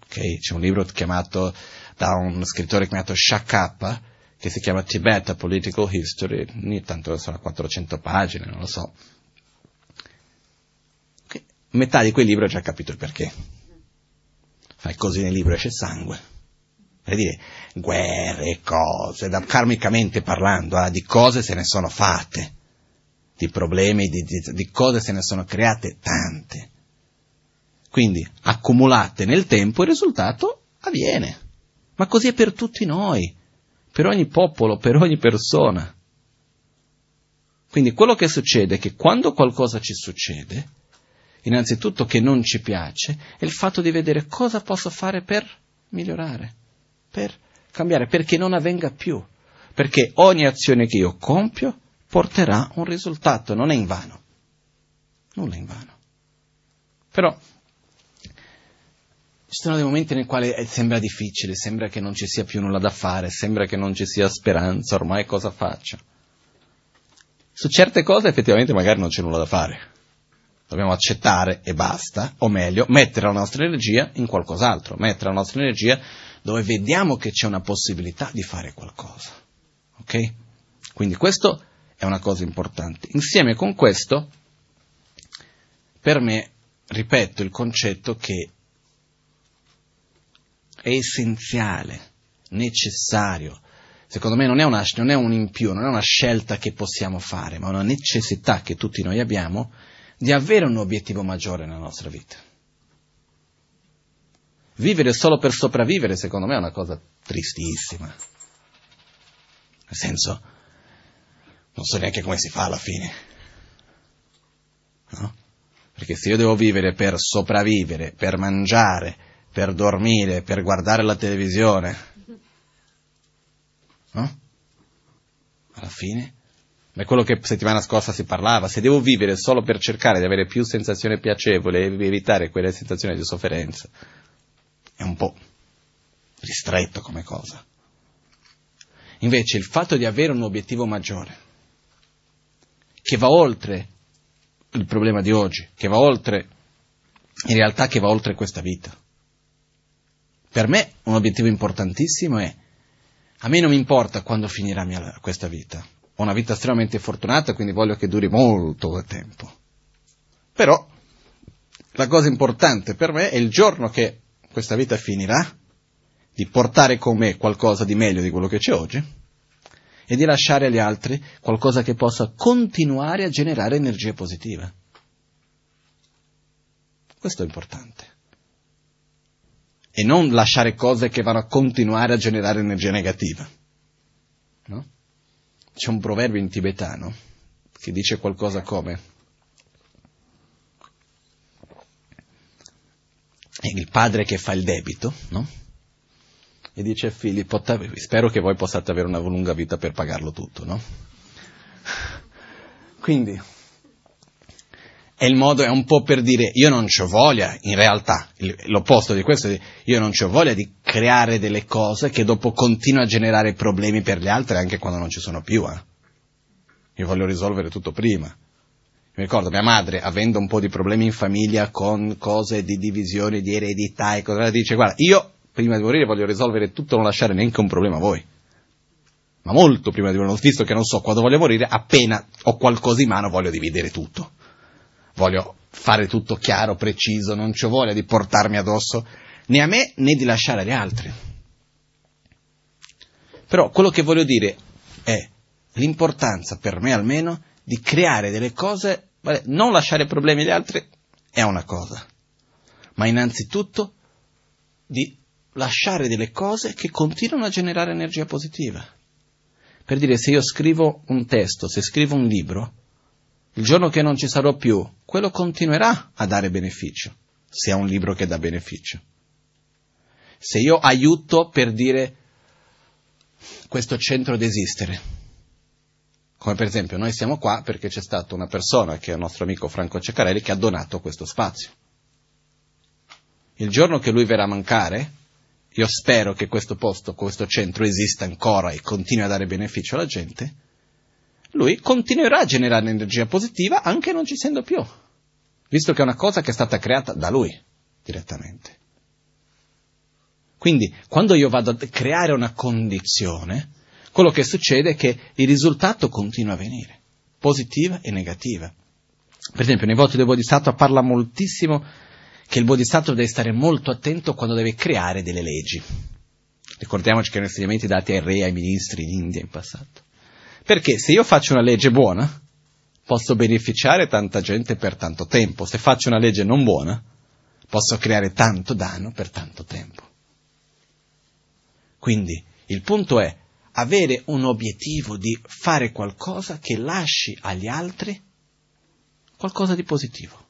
Okay, c'è un libro chiamato, da un scrittore chiamato Shakapa, che si chiama Tibet, a Political History, ogni tanto sono 400 pagine, non lo so. Okay, metà di quel libro ho già capito il perché. Fai così nel libro esce sangue. per dire guerre, cose, da, karmicamente parlando, di cose se ne sono fatte, di problemi, di cose se ne sono create tante. Quindi accumulate nel tempo il risultato avviene. Ma così è per tutti noi, per ogni popolo, per ogni persona. Quindi quello che succede è che quando qualcosa ci succede, innanzitutto che non ci piace, è il fatto di vedere cosa posso fare per migliorare, per cambiare, perché non avvenga più. Perché ogni azione che io compio porterà un risultato, non è in vano. Nulla è in vano. Però ci sono dei momenti nei quali sembra difficile, sembra che non ci sia più nulla da fare, sembra che non ci sia speranza, ormai cosa faccio? Su certe cose effettivamente magari non c'è nulla da fare. Dobbiamo accettare e basta, o meglio, mettere la nostra energia in qualcos'altro, mettere la nostra energia dove vediamo che c'è una possibilità di fare qualcosa. Ok? Quindi questo è una cosa importante. Insieme con questo, per me, ripeto il concetto che è essenziale, necessario. Secondo me non è un in più, non è una scelta che possiamo fare, ma una necessità che tutti noi abbiamo di avere un obiettivo maggiore nella nostra vita. Vivere solo per sopravvivere, secondo me, è una cosa tristissima. Nel senso, non so neanche come si fa alla fine. No? Perché se io devo vivere per sopravvivere, per mangiare, per dormire, per guardare la televisione, no? Alla fine, ma è quello che settimana scorsa si parlava, se devo vivere solo per cercare di avere più sensazione piacevole e evitare quelle sensazioni di sofferenza, è un po' ristretto come cosa. Invece il fatto di avere un obiettivo maggiore, che va oltre il problema di oggi, che va oltre, in realtà che va oltre questa vita. Per me un obiettivo importantissimo è, a me non mi importa quando finirà questa vita. Ho una vita estremamente fortunata, quindi voglio che duri molto tempo. Però la cosa importante per me è il giorno che questa vita finirà, di portare con me qualcosa di meglio di quello che c'è oggi e di lasciare agli altri qualcosa che possa continuare a generare energia positiva. Questo è importante. E non lasciare cose che vanno a continuare a generare energia negativa, no? C'è un proverbio in tibetano che dice qualcosa come, è il padre che fa il debito, no? E dice ai figli, spero che voi possiate avere una lunga vita per pagarlo tutto, no? Quindi e il modo è un po' per dire, io non c'ho voglia, in realtà, l'opposto di questo è io non c'ho voglia di creare delle cose che dopo continuano a generare problemi per gli altri anche quando non ci sono più. Io voglio risolvere tutto prima. Mi ricordo mia madre, avendo un po' di problemi in famiglia con cose di divisione, di eredità e cose, dice, guarda, io prima di morire voglio risolvere tutto, non lasciare neanche un problema a voi. Ma molto prima di morire, visto che non so quando voglio morire, appena ho qualcosa in mano voglio dividere tutto. Voglio fare tutto chiaro, preciso, non c'ho voglia di portarmi addosso né a me né di lasciare agli altri. Però quello che voglio dire è l'importanza, per me almeno, di creare delle cose, non lasciare problemi agli altri è una cosa, ma innanzitutto di lasciare delle cose che continuano a generare energia positiva. Per dire, se io scrivo un testo, se scrivo un libro, il giorno che non ci sarò più, quello continuerà a dare beneficio, se è un libro che dà beneficio. Se io aiuto, per dire, questo centro ad esistere, come per esempio noi siamo qua perché c'è stata una persona, che è il nostro amico Franco Ceccarelli, che ha donato questo spazio. Il giorno che lui verrà a mancare, io spero che questo posto, questo centro esista ancora e continui a dare beneficio alla gente, lui continuerà a generare energia positiva anche non ci essendo più, visto che è una cosa che è stata creata da lui direttamente. Quindi, quando io vado a creare una condizione, quello che succede è che il risultato continua a venire, positiva e negativa. Per esempio, nei voti del Bodhisattva parla moltissimo che il Bodhisattva deve stare molto attento quando deve creare delle leggi. Ricordiamoci che erano insegnamenti dati ai re, ai ministri in India in passato. Perché se io faccio una legge buona, posso beneficiare tanta gente per tanto tempo. Se faccio una legge non buona, posso creare tanto danno per tanto tempo. Quindi il punto è avere un obiettivo di fare qualcosa che lasci agli altri qualcosa di positivo.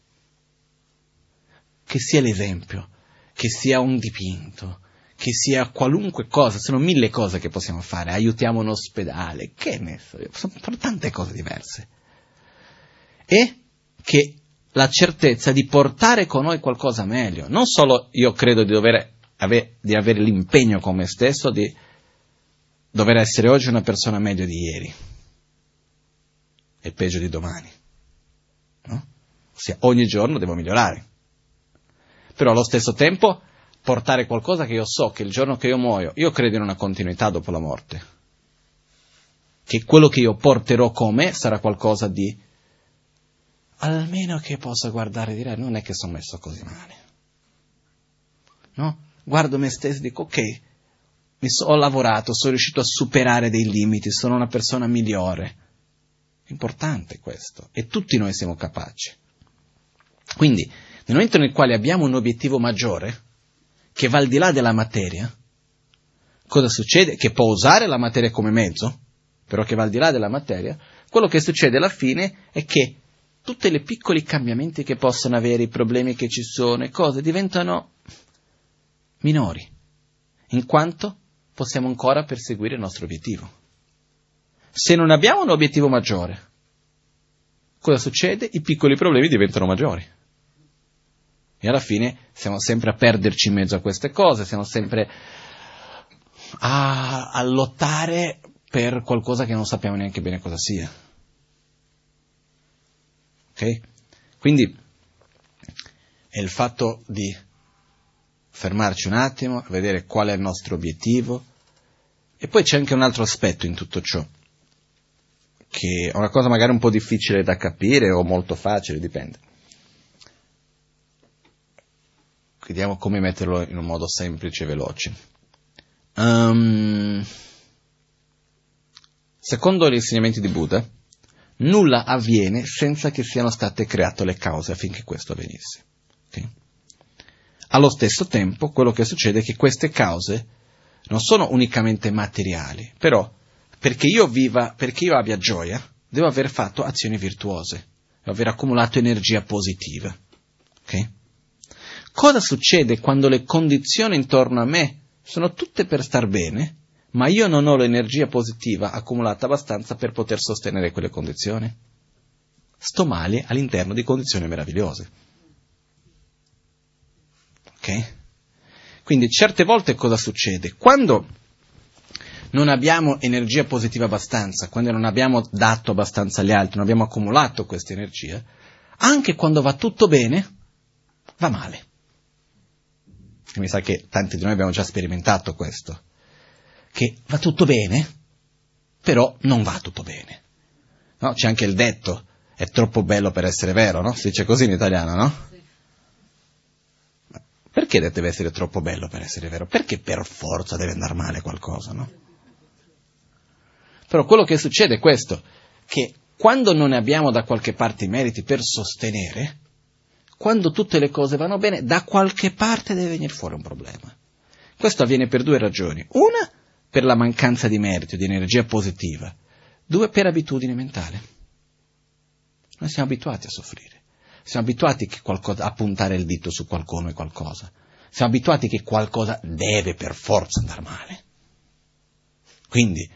Che sia l'esempio, che sia un dipinto, che sia qualunque cosa, sono 1000 cose che possiamo fare, aiutiamo un ospedale, che ne so, sono tante cose diverse. E che la certezza di portare con noi qualcosa meglio, non solo io credo di avere l'impegno con me stesso di dover essere oggi una persona meglio di ieri e peggio di domani, no? Ossia, ogni giorno devo migliorare, però allo stesso tempo portare qualcosa che io so che il giorno che io muoio, io credo in una continuità dopo la morte, che quello che io porterò con me sarà qualcosa di, almeno che posso guardare e dire, non è che sono messo così male, no? Guardo me stesso e dico, ok, ho lavorato, sono riuscito a superare dei limiti, sono una persona migliore. È importante questo, e tutti noi siamo capaci. Quindi, nel momento nel quale abbiamo un obiettivo maggiore, che va al di là della materia, cosa succede? Che può usare la materia come mezzo, però che va al di là della materia, quello che succede alla fine è che tutti i piccoli cambiamenti che possono avere, i problemi che ci sono, e cose diventano minori, in quanto possiamo ancora perseguire il nostro obiettivo. Se non abbiamo un obiettivo maggiore, cosa succede? I piccoli problemi diventano maggiori. E alla fine siamo sempre a perderci in mezzo a queste cose, siamo sempre a lottare per qualcosa che non sappiamo neanche bene cosa sia. Ok? Quindi è il fatto di fermarci un attimo, vedere qual è il nostro obiettivo, e poi c'è anche un altro aspetto in tutto ciò, che è una cosa magari un po' difficile da capire o molto facile, dipende. Vediamo come metterlo in un modo semplice e veloce. Secondo gli insegnamenti di Buddha, nulla avviene senza che siano state create le cause affinché questo avvenisse. Okay? Allo stesso tempo, quello che succede è che queste cause non sono unicamente materiali, però perché io viva, perché io abbia gioia, devo aver fatto azioni virtuose, devo aver accumulato energia positiva. Ok? Cosa succede quando le condizioni intorno a me sono tutte per star bene, ma io non ho l'energia positiva accumulata abbastanza per poter sostenere quelle condizioni? Sto male all'interno di condizioni meravigliose. Ok? Quindi certe volte cosa succede? Quando non abbiamo energia positiva abbastanza, quando non abbiamo dato abbastanza agli altri, non abbiamo accumulato questa energia, anche quando va tutto bene, va male. E mi sa che tanti di noi abbiamo già sperimentato questo, che va tutto bene, però non va tutto bene. No? C'è anche il detto, è troppo bello per essere vero, no? Si dice così in italiano, no? Perché deve essere troppo bello per essere vero? Perché per forza deve andare male qualcosa, no? Però quello che succede è questo, che quando non abbiamo da qualche parte i meriti per sostenere, quando tutte le cose vanno bene, da qualche parte deve venire fuori un problema. Questo avviene per due ragioni. Una, per la mancanza di merito, di energia positiva. Due, per abitudine mentale. Noi siamo abituati a soffrire. Siamo abituati a puntare il dito su qualcuno e qualcosa. Siamo abituati che qualcosa deve per forza andare male. Quindi,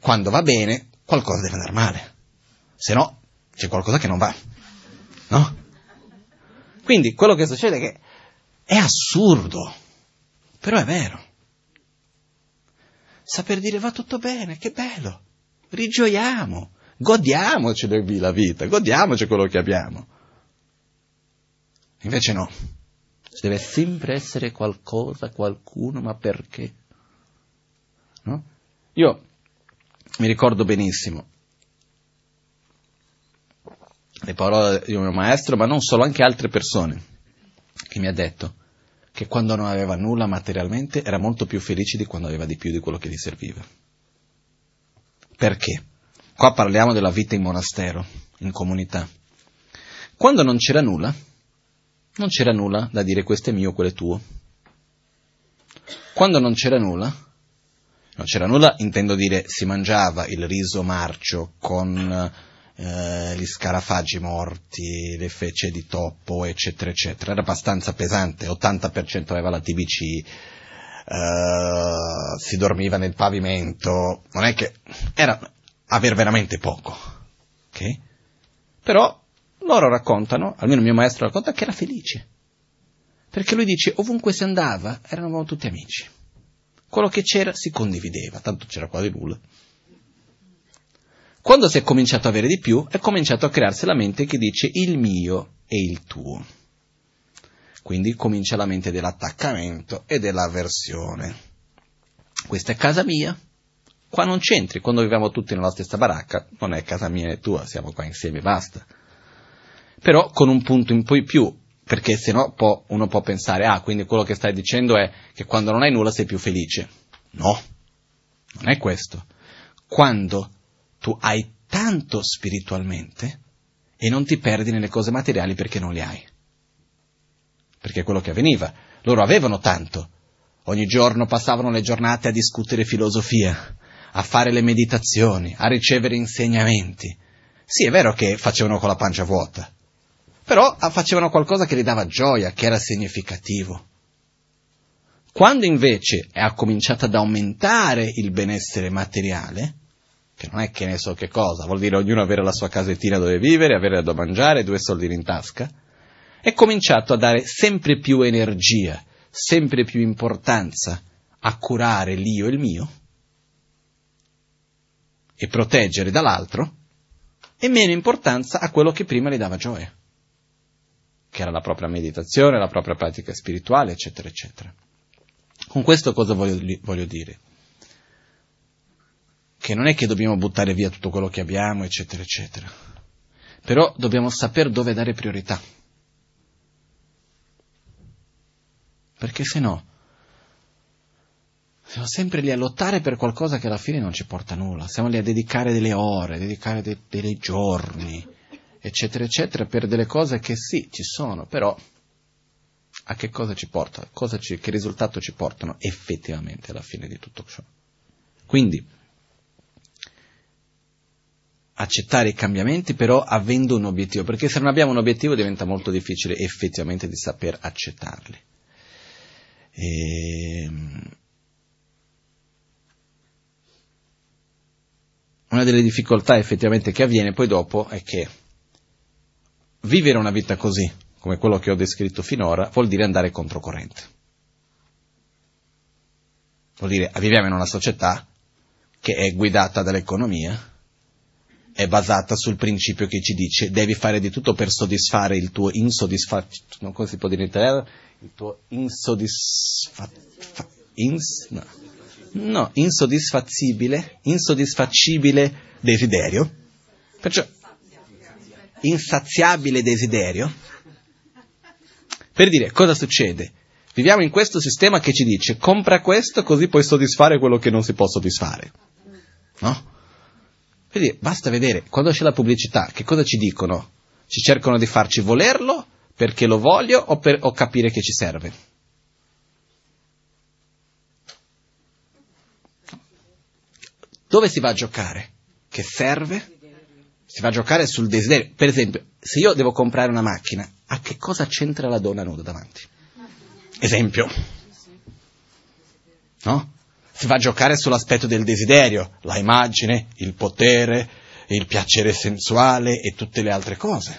quando va bene, qualcosa deve andare male. Se no, c'è qualcosa che non va. No? Quindi quello che succede è che è assurdo, però è vero. Saper dire va tutto bene, che bello, rigioiamo, godiamoci la vita, godiamoci quello che abbiamo. Invece no, ci deve sempre essere qualcosa, qualcuno, ma perché? No? Io mi ricordo benissimo le parole di un mio maestro, ma non solo, anche altre persone, che mi ha detto, che quando non aveva nulla materialmente era molto più felice di quando aveva di più di quello che gli serviva. Perché? Qua parliamo della vita in monastero, in comunità. Quando non c'era nulla da dire questo è mio, quello è tuo. Quando non c'era nulla intendo dire si mangiava il riso marcio con gli scarafaggi morti, le fece di toppo, eccetera, eccetera. Era abbastanza pesante, 80% aveva la TBC, si dormiva nel pavimento, non è che era aver veramente poco, ok? Però loro raccontano, almeno mio maestro racconta, che era felice. Perché lui dice, ovunque si andava, erano tutti amici. Quello che c'era si condivideva, tanto c'era quasi nulla. Quando si è cominciato a avere di più, è cominciato a crearsi la mente che dice il mio e il tuo. Quindi comincia la mente dell'attaccamento e dell'avversione. Questa è casa mia, qua non c'entri, quando viviamo tutti nella stessa baracca, non è casa mia e tua, siamo qua insieme e basta. Però con un punto in poi più, perché sennò uno può pensare, ah, quindi quello che stai dicendo è che quando non hai nulla sei più felice. No, non è questo. Quando tu hai tanto spiritualmente e non ti perdi nelle cose materiali perché non le hai. Perché è quello che avveniva. Loro avevano tanto. Ogni giorno passavano le giornate a discutere filosofia, a fare le meditazioni, a ricevere insegnamenti. Sì, è vero che facevano con la pancia vuota, però facevano qualcosa che gli dava gioia, che era significativo. Quando invece ha cominciato ad aumentare il benessere materiale, che non è che ne so che cosa, vuol dire ognuno avere la sua casettina dove vivere, avere da mangiare, 2 soldini in tasca, è cominciato a dare sempre più energia, sempre più importanza a curare l'io e il mio, e proteggere dall'altro, e meno importanza a quello che prima gli dava gioia, che era la propria meditazione, la propria pratica spirituale, eccetera, eccetera. Con questo cosa voglio dire? Che non è che dobbiamo buttare via tutto quello che abbiamo, eccetera, eccetera. Però dobbiamo saper dove dare priorità. Perché se no, siamo sempre lì a lottare per qualcosa che alla fine non ci porta nulla. Siamo lì a dedicare delle ore, a dedicare dei giorni, eccetera, eccetera, per delle cose che sì, ci sono, però a che cosa ci porta? Che risultato ci portano effettivamente alla fine di tutto ciò? Quindi, accettare i cambiamenti però avendo un obiettivo, perché se non abbiamo un obiettivo diventa molto difficile effettivamente di saper accettarli. Una delle difficoltà effettivamente che avviene poi dopo è che vivere una vita così, come quello che ho descritto finora, vuol dire andare controcorrente. Vuol dire viviamo in una società che è guidata dall'economia, è basata sul principio che ci dice devi fare di tutto per soddisfare il tuo non come si può dire in italiano? Il tuo insoddisfacibile desiderio, perciò insaziabile desiderio. Per dire, cosa succede? Viviamo in questo sistema che ci dice compra questo così puoi soddisfare quello che non si può soddisfare, no? Per dire, basta vedere, quando c'è la pubblicità, che cosa ci dicono? Ci cercano di farci volerlo perché lo voglio o capire che ci serve? Dove si va a giocare? Che serve? Si va a giocare sul desiderio. Per esempio, se io devo comprare una macchina, a che cosa c'entra la donna nuda davanti? Esempio. No? Si va a giocare sull'aspetto del desiderio, la immagine, il potere, il piacere sensuale e tutte le altre cose.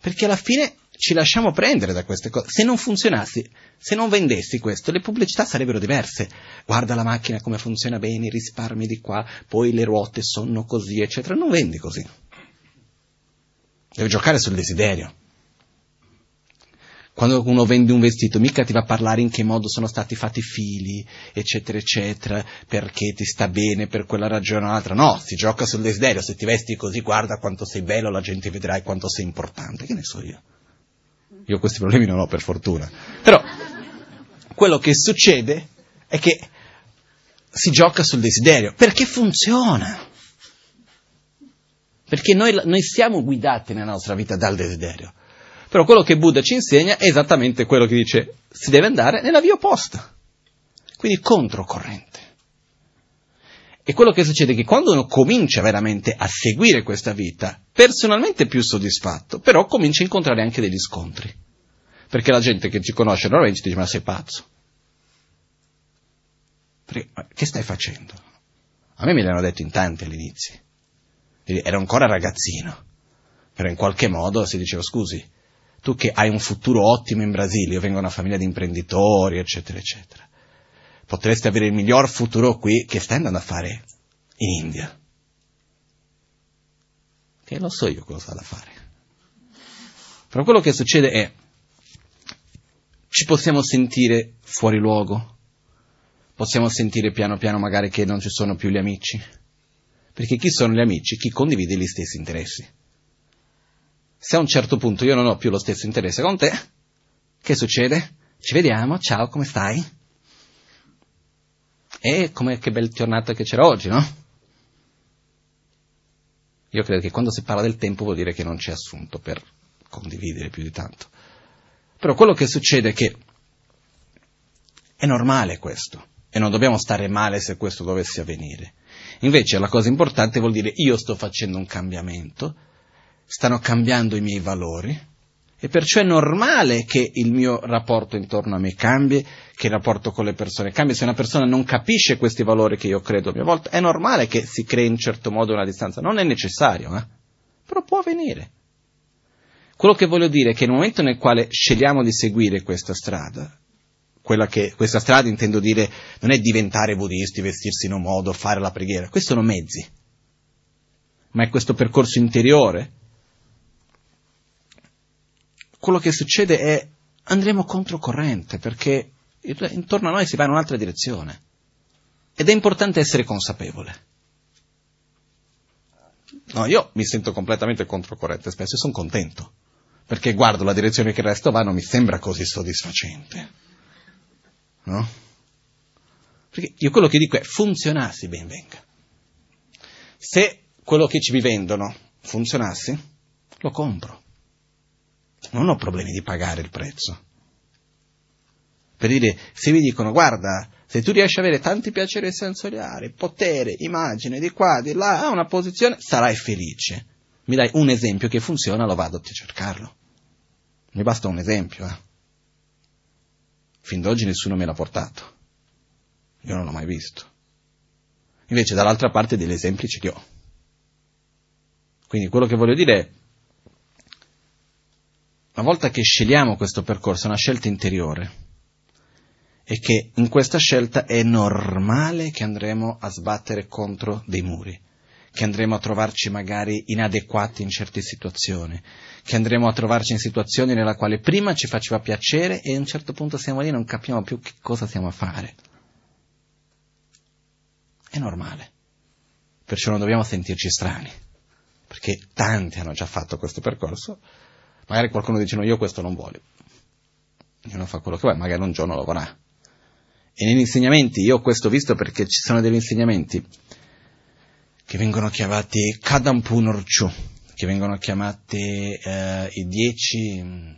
Perché alla fine ci lasciamo prendere da queste cose. Se non funzionassi, se non vendessi questo, le pubblicità sarebbero diverse. Guarda la macchina come funziona bene, risparmi di qua, poi le ruote sono così, eccetera. Non vendi così. Devi giocare sul desiderio. Quando uno vende un vestito, mica ti va a parlare in che modo sono stati fatti i fili, eccetera, eccetera, perché ti sta bene per quella ragione o un'altra. No, si gioca sul desiderio. Se ti vesti così, guarda quanto sei bello, la gente vedrà quanto sei importante. Che ne so io. Io questi problemi non ho, per fortuna. Però quello che succede è che si gioca sul desiderio, perché funziona. Perché noi siamo guidati nella nostra vita dal desiderio. Però quello che Buddha ci insegna è esattamente quello che dice: si deve andare nella via opposta, quindi controcorrente. E quello che succede è che quando uno comincia veramente a seguire questa vita, personalmente è più soddisfatto, però comincia a incontrare anche degli scontri. Perché la gente che ci conosce normalmente dice: ma sei pazzo, perché, che stai facendo? A me me l'hanno detto in tanti all'inizio, ero ancora ragazzino, però in qualche modo si diceva: scusi, tu che hai un futuro ottimo in Brasile, io vengo da una famiglia di imprenditori, eccetera, eccetera, potresti avere il miglior futuro qui, che stai andando a fare in India? Che lo so io cosa sta da fare. Però quello che succede è, ci possiamo sentire fuori luogo, possiamo sentire piano piano magari che non ci sono più gli amici, perché chi sono gli amici? Chi condivide gli stessi interessi. Se a un certo punto io non ho più lo stesso interesse con te, che succede? Ci vediamo, ciao, come stai? E come, che bella giornata che c'era oggi, no? Io credo che quando si parla del tempo vuol dire che non c'è assunto per condividere più di tanto. Però quello che succede è che è normale questo, e non dobbiamo stare male se questo dovesse avvenire. Invece la cosa importante vuol dire: io sto facendo un cambiamento, stanno cambiando i miei valori, e perciò è normale che il mio rapporto intorno a me cambi, che il rapporto con le persone cambi. Se una persona non capisce questi valori che io credo a mia volta, è normale che si crei in certo modo una distanza. Non è necessario, però può avvenire. Quello che voglio dire è che nel momento nel quale scegliamo di seguire questa strada, questa strada intendo dire non è diventare buddisti, vestirsi in un modo, fare la preghiera, questi sono mezzi, ma è questo percorso interiore. Quello che succede è andremo controcorrente, perché intorno a noi si va in un'altra direzione, ed è importante essere consapevole. No, io mi sento completamente controcorrente spesso e sono contento, perché guardo la direzione che il resto va, non mi sembra così soddisfacente, no? Perché io quello che dico è: funzionassi, ben venga. Se quello che ci vi vendono funzionassi, lo compro. Non ho problemi di pagare il prezzo. Per dire, se vi dicono: guarda, se tu riesci ad avere tanti piaceri sensoriali, potere, immagine, di qua, di là, a una posizione, sarai felice. Mi dai un esempio che funziona, lo vado a cercarlo. Mi basta un esempio, Fin d'oggi nessuno me l'ha portato. Io non l'ho mai visto. Invece dall'altra parte degli esempi ce li ho. Quindi quello che voglio dire è: una volta che scegliamo questo percorso, è una scelta interiore, e che in questa scelta è normale che andremo a sbattere contro dei muri, che andremo a trovarci magari inadeguati in certe situazioni, che andremo a trovarci in situazioni nella quale prima ci faceva piacere e a un certo punto siamo lì e non capiamo più che cosa stiamo a fare. È normale, perciò non dobbiamo sentirci strani, perché tanti hanno già fatto questo percorso. Magari qualcuno dice: no, io questo non voglio. E uno fa quello che vuole, magari un giorno lo vorrà. E negli insegnamenti, io ho questo visto, perché ci sono degli insegnamenti che vengono chiamati Kadampu Norchu, che vengono chiamati i 10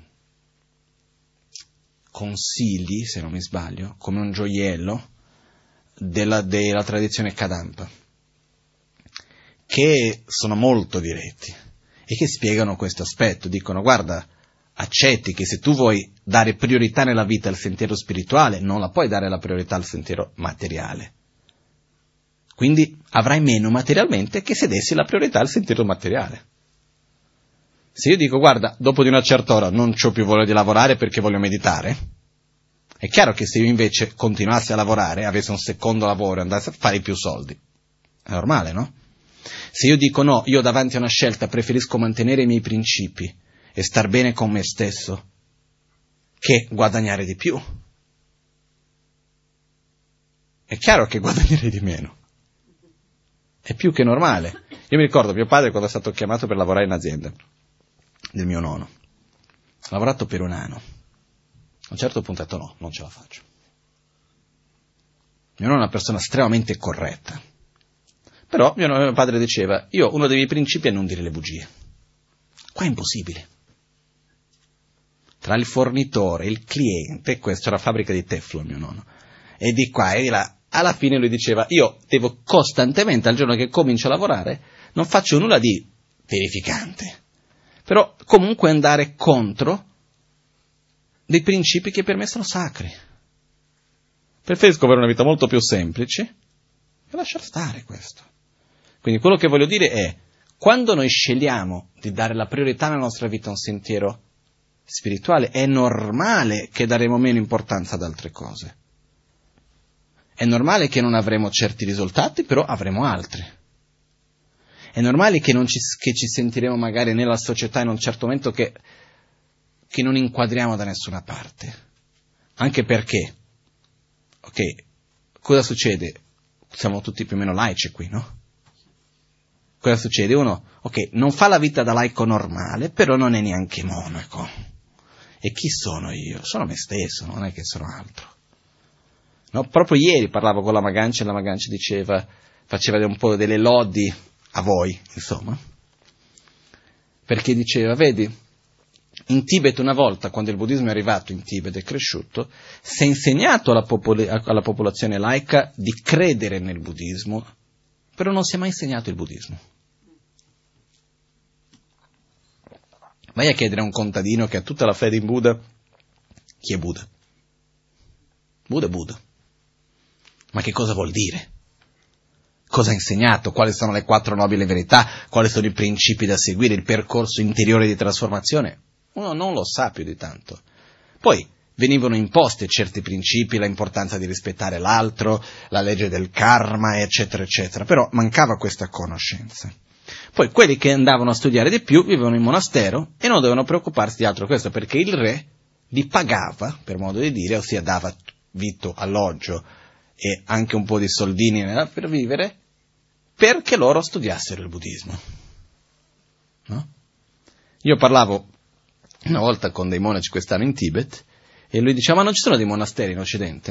consigli, se non mi sbaglio, come un gioiello della tradizione Kadampa, che sono molto diretti e che spiegano questo aspetto. Dicono: guarda, accetti che se tu vuoi dare priorità nella vita al sentiero spirituale, non la puoi dare la priorità al sentiero materiale. Quindi avrai meno materialmente che se dessi la priorità al sentiero materiale. Se io dico: guarda, dopo di una certa ora non c'ho più voglia di lavorare perché voglio meditare, è chiaro che se io invece continuassi a lavorare, avessi un secondo lavoro e andassi a fare più soldi, è normale, no? Se io dico: no, io davanti a una scelta preferisco mantenere i miei principi e star bene con me stesso che guadagnare di più, è chiaro che guadagnare di meno è più che normale. Io mi ricordo mio padre quando è stato chiamato per lavorare in azienda del mio nonno, Ho lavorato per un anno. A un certo punto ho detto no, non ce la faccio. Mio nonno è una persona estremamente corretta. Però mio padre diceva, io uno dei miei principi è non dire le bugie. Qua è impossibile. Tra il fornitore e il cliente, questa era la fabbrica di Teflon, mio nonno, e di qua e di là, alla fine lui diceva, io devo costantemente, al giorno che comincio a lavorare, non faccio nulla di terrificante, però comunque andare contro dei principi che per me sono sacri. Preferisco avere una vita molto più semplice e lasciar stare questo. Quindi quello che voglio dire è, quando noi scegliamo di dare la priorità nella nostra vita a un sentiero spirituale, è normale che daremo meno importanza ad altre cose. È normale che non avremo certi risultati, però avremo altri. È normale che, che ci sentiremo magari nella società in un certo momento che non inquadriamo da nessuna parte. Anche perché, ok, cosa succede? Siamo tutti più o meno laici qui, no? Cosa succede? Uno, ok, non fa la vita da laico normale, però non è neanche monaco. E chi sono io? Sono me stesso, non è che sono altro. No, proprio ieri parlavo con Lama Gangchen, Lama Gangchen diceva, faceva un po' delle lodi a voi, insomma, perché diceva, vedi, in Tibet una volta, quando il buddismo è arrivato in Tibet e cresciuto, si è insegnato alla popolazione laica di credere nel buddismo, però non si è mai insegnato il buddismo. Vai a chiedere a un contadino che ha tutta la fede in Buddha, chi è Buddha? Buddha è Buddha. Ma che cosa vuol dire? Cosa ha insegnato? Quali sono le 4 nobili verità? Quali sono i principi da seguire? Il percorso interiore di trasformazione? Uno non lo sa più di tanto. Poi venivano imposti certi principi, l'importanza di rispettare l'altro, la legge del karma, eccetera, eccetera. Però mancava questa conoscenza. Poi quelli che andavano a studiare di più vivevano in monastero e non dovevano preoccuparsi di altro questo, perché il re li pagava, per modo di dire, ossia dava vitto, alloggio e anche un po' di soldini per vivere, perché loro studiassero il buddismo, no? Io parlavo una volta con dei monaci quest'anno in Tibet e lui diceva, ma non ci sono dei monasteri in Occidente?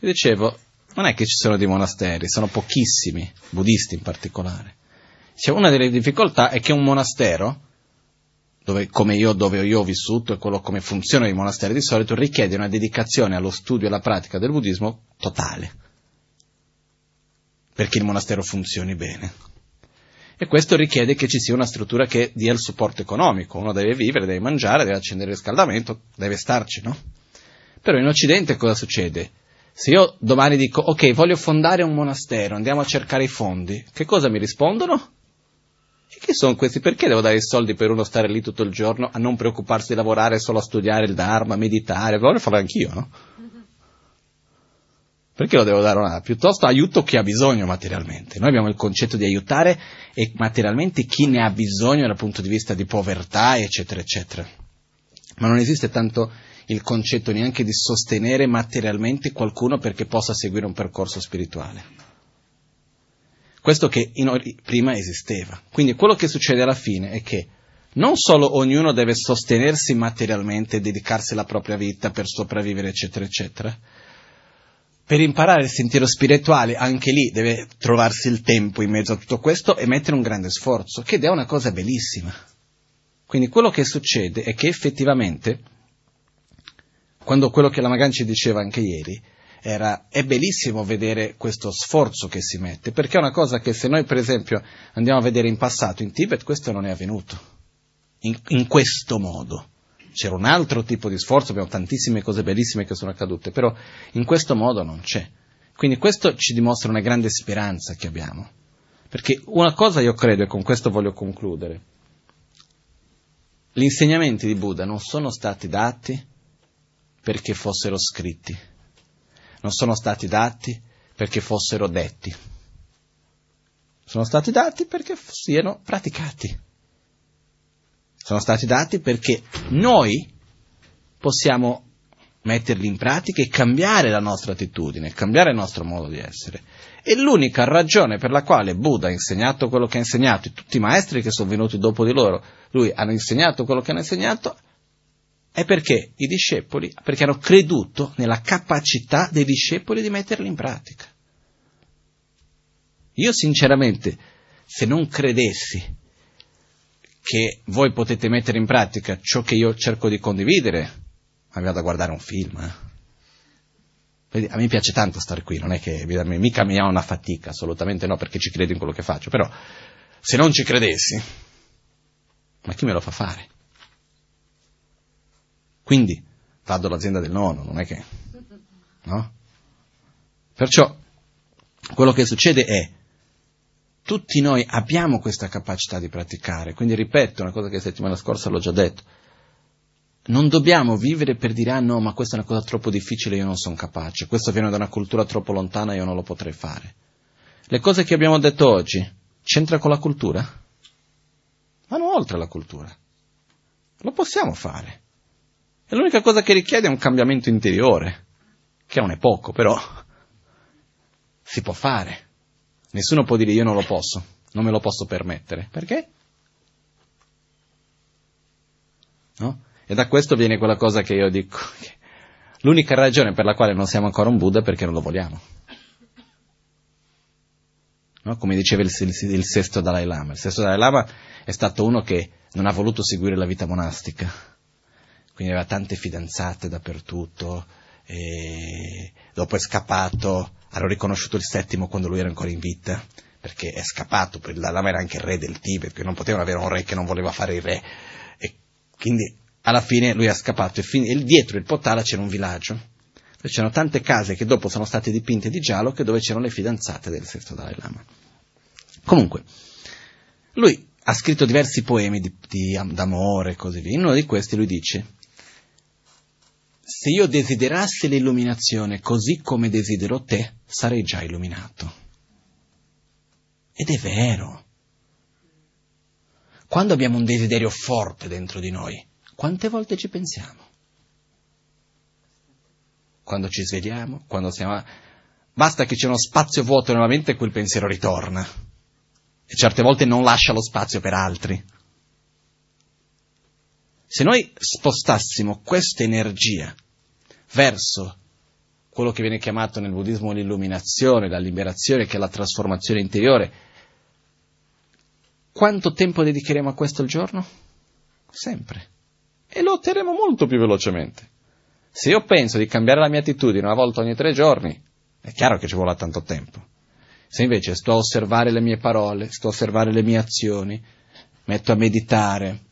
Io dicevo, non è che ci sono dei monasteri, sono pochissimi, buddisti in particolare. Cioè, una delle difficoltà è che un monastero, dove io ho vissuto e quello come funziona i monasteri di solito, richiede una dedicazione allo studio e alla pratica del buddismo totale, perché il monastero funzioni bene. E questo richiede che ci sia una struttura che dia il supporto economico. Uno deve vivere, deve mangiare, deve accendere il riscaldamento, deve starci, no? Però in Occidente cosa succede? Se io domani dico, ok, voglio fondare un monastero, andiamo a cercare i fondi, che cosa mi rispondono? E chi sono questi? Perché devo dare i soldi per uno stare lì tutto il giorno a non preoccuparsi di lavorare, solo a studiare il Dharma, a meditare? Voglio farlo anch'io, no? Perché lo devo dare una? Piuttosto aiuto chi ha bisogno materialmente. Noi abbiamo il concetto di aiutare e materialmente chi ne ha bisogno dal punto di vista di povertà, eccetera, eccetera. Ma non esiste tanto il concetto neanche di sostenere materialmente qualcuno perché possa seguire un percorso spirituale. Questo che prima esisteva. Quindi quello che succede alla fine è che non solo ognuno deve sostenersi materialmente, dedicarsi alla propria vita per sopravvivere, eccetera, eccetera. Per imparare il sentiero spirituale, anche lì deve trovarsi il tempo in mezzo a tutto questo e mettere un grande sforzo, che è una cosa bellissima. Quindi quello che succede è che effettivamente, quando quello che Lama Gangchen diceva anche ieri, è bellissimo vedere questo sforzo che si mette, perché è una cosa che se noi per esempio andiamo a vedere in passato in Tibet, questo non è avvenuto in questo modo. C'era un altro tipo di sforzo, abbiamo tantissime cose bellissime che sono accadute, però in questo modo non c'è. Quindi questo ci dimostra una grande speranza che abbiamo, perché una cosa io credo, e con questo voglio concludere, gli insegnamenti di Buddha non sono stati dati perché fossero scritti, non sono stati dati perché fossero detti. Sono stati dati perché siano praticati. Sono stati dati perché noi possiamo metterli in pratica e cambiare la nostra attitudine, cambiare il nostro modo di essere. E l'unica ragione per la quale Buddha ha insegnato quello che ha insegnato, e tutti i maestri che sono venuti dopo di loro, lui hanno insegnato quello che hanno insegnato, è perché i discepoli, perché hanno creduto nella capacità dei discepoli di metterli in pratica. Io sinceramente, se non credessi che voi potete mettere in pratica ciò che io cerco di condividere, mi vado a guardare un film. A me piace tanto stare qui, non è che mica mi ha una fatica, assolutamente no, perché ci credo in quello che faccio, però se non ci credessi, ma chi me lo fa fare? Quindi vado all'azienda del nonno, non è che... no? Perciò quello che succede è tutti noi abbiamo questa capacità di praticare, quindi ripeto una cosa che settimana scorsa l'ho già detto, non dobbiamo vivere per dire ah no, ma questa è una cosa troppo difficile, io non sono capace, questo viene da una cultura troppo lontana, io non lo potrei fare. Le cose che abbiamo detto oggi c'entra con la cultura? Vanno oltre la cultura, lo possiamo fare. E l'unica cosa che richiede è un cambiamento interiore, che non è poco, però si può fare. Nessuno può dire io non lo posso, non me lo posso permettere. Perché? No? E da questo viene quella cosa che io dico, che l'unica ragione per la quale non siamo ancora un Buddha è perché non lo vogliamo. No? Come diceva il sesto Dalai Lama. Il sesto Dalai Lama è stato uno che non ha voluto seguire la vita monastica. Quindi aveva tante fidanzate dappertutto, e dopo è scappato, hanno riconosciuto il settimo quando lui era ancora in vita, perché è scappato, perché il Dalai Lama era anche il re del Tibet, che non potevano avere un re che non voleva fare il re, e quindi alla fine lui è scappato, e dietro il Potala c'era un villaggio, c'erano tante case che dopo sono state dipinte di giallo, che dove c'erano le fidanzate del sesto Dalai Lama. Comunque, lui ha scritto diversi poemi d'amore e così via, in uno di questi lui dice: se io desiderassi l'illuminazione così come desidero te, sarei già illuminato. Ed è vero. Quando abbiamo un desiderio forte dentro di noi, quante volte ci pensiamo? Quando ci svegliamo, quando siamo... Basta che c'è uno spazio vuoto nella mente e quel pensiero ritorna. E certe volte non lascia lo spazio per altri. Se noi spostassimo questa energia verso quello che viene chiamato nel buddismo l'illuminazione, la liberazione, che è la trasformazione interiore, quanto tempo dedicheremo a questo al giorno? Sempre. E lo otterremo molto più velocemente. Se io penso di cambiare la mia attitudine una volta ogni 3 giorni, è chiaro che ci vuole tanto tempo. Se invece sto a osservare le mie parole, sto a osservare le mie azioni, metto a meditare...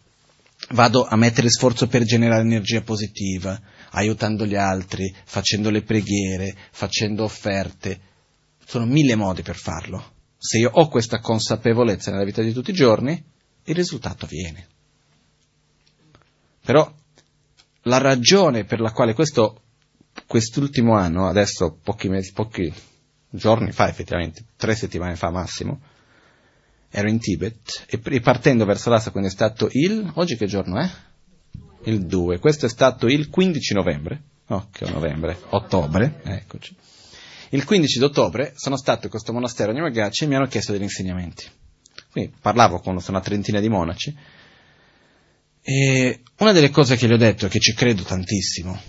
Vado a mettere sforzo per generare energia positiva, aiutando gli altri, facendo le preghiere, facendo offerte. Sono 1000 modi per farlo. Se io ho questa consapevolezza nella vita di tutti i giorni, il risultato viene. Però la ragione per la quale quest'ultimo anno, adesso pochi giorni fa effettivamente, 3 settimane fa massimo, ero in Tibet, e ripartendo verso Lhasa, quindi è stato oggi che giorno è? Il 2, questo è stato il 15 novembre, no, che è novembre, ottobre, eccoci. Il 15 d'ottobre sono stato in questo monastero Nyimagaci e mi hanno chiesto degli insegnamenti. Quindi parlavo con una trentina di monaci, e una delle cose che gli ho detto, che ci credo tantissimo,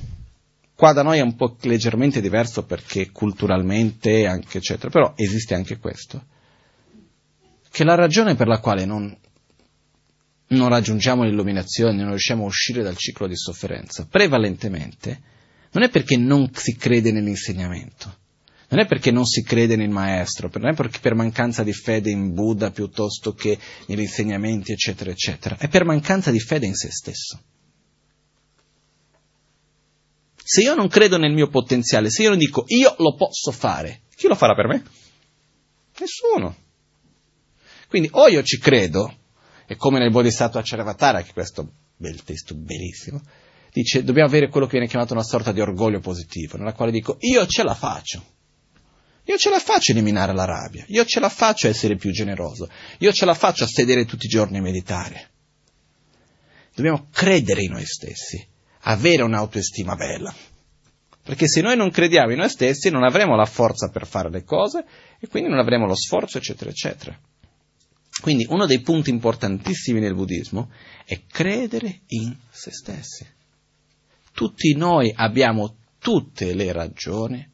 qua da noi è un po' leggermente diverso perché culturalmente, anche eccetera, però esiste anche questo, che la ragione per la quale non raggiungiamo l'illuminazione, non riusciamo a uscire dal ciclo di sofferenza, prevalentemente, non è perché non si crede nell'insegnamento, non è perché non si crede nel maestro, non è perché per mancanza di fede in Buddha piuttosto che negli insegnamenti, eccetera, eccetera, è per mancanza di fede in se stesso. Se io non credo nel mio potenziale, se io non dico io lo posso fare, chi lo farà per me? Nessuno. Quindi o io ci credo, e come nel Bodhisattvacaryavatara, che questo bel testo bellissimo, dice dobbiamo avere quello che viene chiamato una sorta di orgoglio positivo, nella quale dico io ce la faccio eliminare la rabbia, io ce la faccio essere più generoso, io ce la faccio a sedere tutti i giorni e meditare. Dobbiamo credere in noi stessi, avere un'autoestima bella, perché se noi non crediamo in noi stessi non avremo la forza per fare le cose e quindi non avremo lo sforzo, eccetera, eccetera. Quindi uno dei punti importantissimi nel buddismo è credere in se stessi. Tutti noi abbiamo tutte le ragioni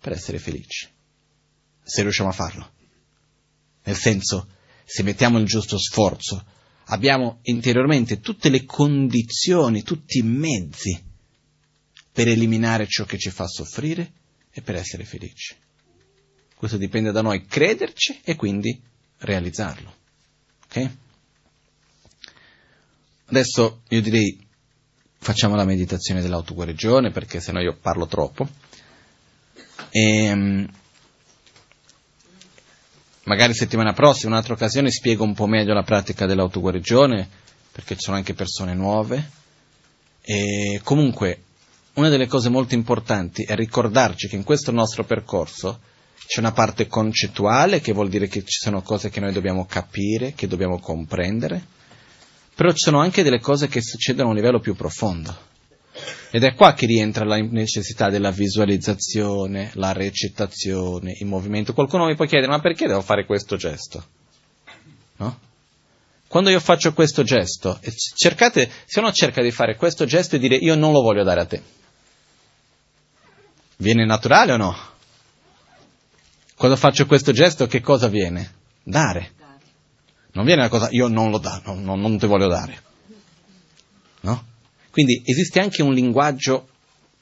per essere felici, se riusciamo a farlo. Nel senso, se mettiamo il giusto sforzo, abbiamo interiormente tutte le condizioni, tutti i mezzi per eliminare ciò che ci fa soffrire e per essere felici. Questo dipende da noi crederci e quindi realizzarlo. Ok? Adesso io direi facciamo la meditazione dell'autoguarigione, perché sennò io parlo troppo. E magari settimana prossima, un'altra occasione, spiego un po' meglio la pratica dell'autoguarigione, perché ci sono anche persone nuove. E comunque, una delle cose molto importanti è ricordarci che in questo nostro percorso c'è una parte concettuale, che vuol dire che ci sono cose che noi dobbiamo capire, che dobbiamo comprendere, però ci sono anche delle cose che succedono a un livello più profondo. Ed è qua che rientra la necessità della visualizzazione, la recitazione, il movimento. Qualcuno mi può chiedere, ma perché devo fare questo gesto? No? Quando io faccio questo gesto, cercate, se uno cerca di fare questo gesto e dire io non lo voglio dare a te, viene naturale o no? Quando faccio questo gesto che cosa viene? Dare. Non viene la cosa io non lo do, non ti voglio dare. No? Quindi esiste anche un linguaggio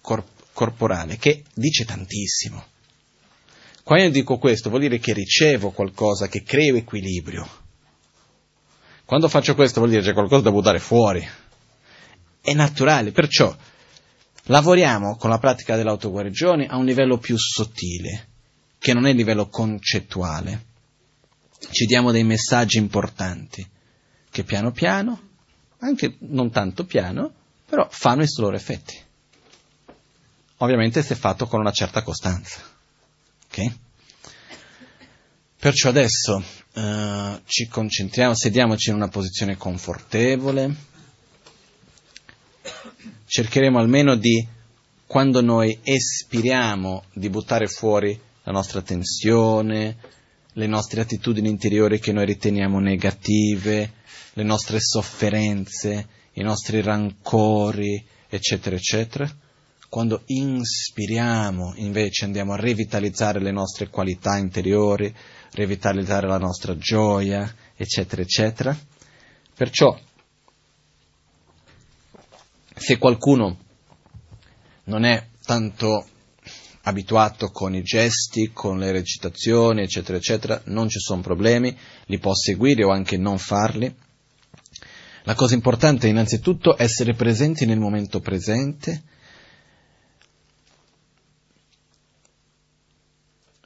corporale che dice tantissimo. Quando io dico questo vuol dire che ricevo qualcosa, che creo equilibrio. Quando faccio questo vuol dire che c'è qualcosa da buttare fuori. È naturale, perciò lavoriamo con la pratica dell'autoguarigione a un livello più sottile, che non è il livello concettuale. Ci diamo dei messaggi importanti, che piano piano, anche non tanto piano, però fanno i loro effetti. Ovviamente se fatto con una certa costanza. Ok? Perciò adesso ci concentriamo, sediamoci in una posizione confortevole. Cercheremo almeno di, quando noi espiriamo, di buttare fuori la nostra tensione, le nostre attitudini interiori che noi riteniamo negative, le nostre sofferenze, i nostri rancori, eccetera, eccetera. Quando inspiriamo, invece, andiamo a revitalizzare le nostre qualità interiori, revitalizzare la nostra gioia, eccetera, eccetera. Perciò, se qualcuno non è tanto abituato con i gesti, con le recitazioni, eccetera, eccetera, non ci sono problemi, li può seguire o anche non farli. La cosa importante è innanzitutto essere presenti nel momento presente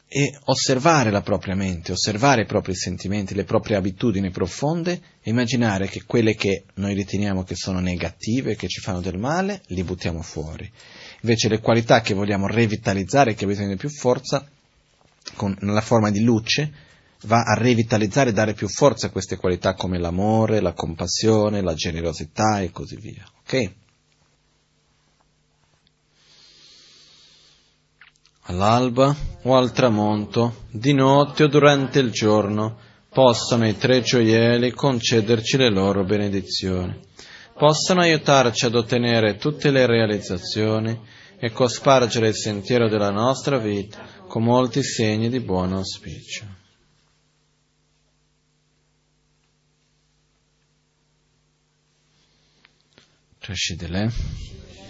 e osservare la propria mente, osservare i propri sentimenti, le proprie abitudini profonde, e immaginare che quelle che noi riteniamo che sono negative, che ci fanno del male, li buttiamo fuori. Invece le qualità che vogliamo revitalizzare, che bisogna di più forza, nella forma di luce, va a revitalizzare e dare più forza a queste qualità come l'amore, la compassione, la generosità e così via. Ok? All'alba o al tramonto, di notte o durante il giorno, possano i tre gioielli concederci le loro benedizioni. Possano aiutarci ad ottenere tutte le realizzazioni e cospargere il sentiero della nostra vita con molti segni di buon auspicio. Trascidele.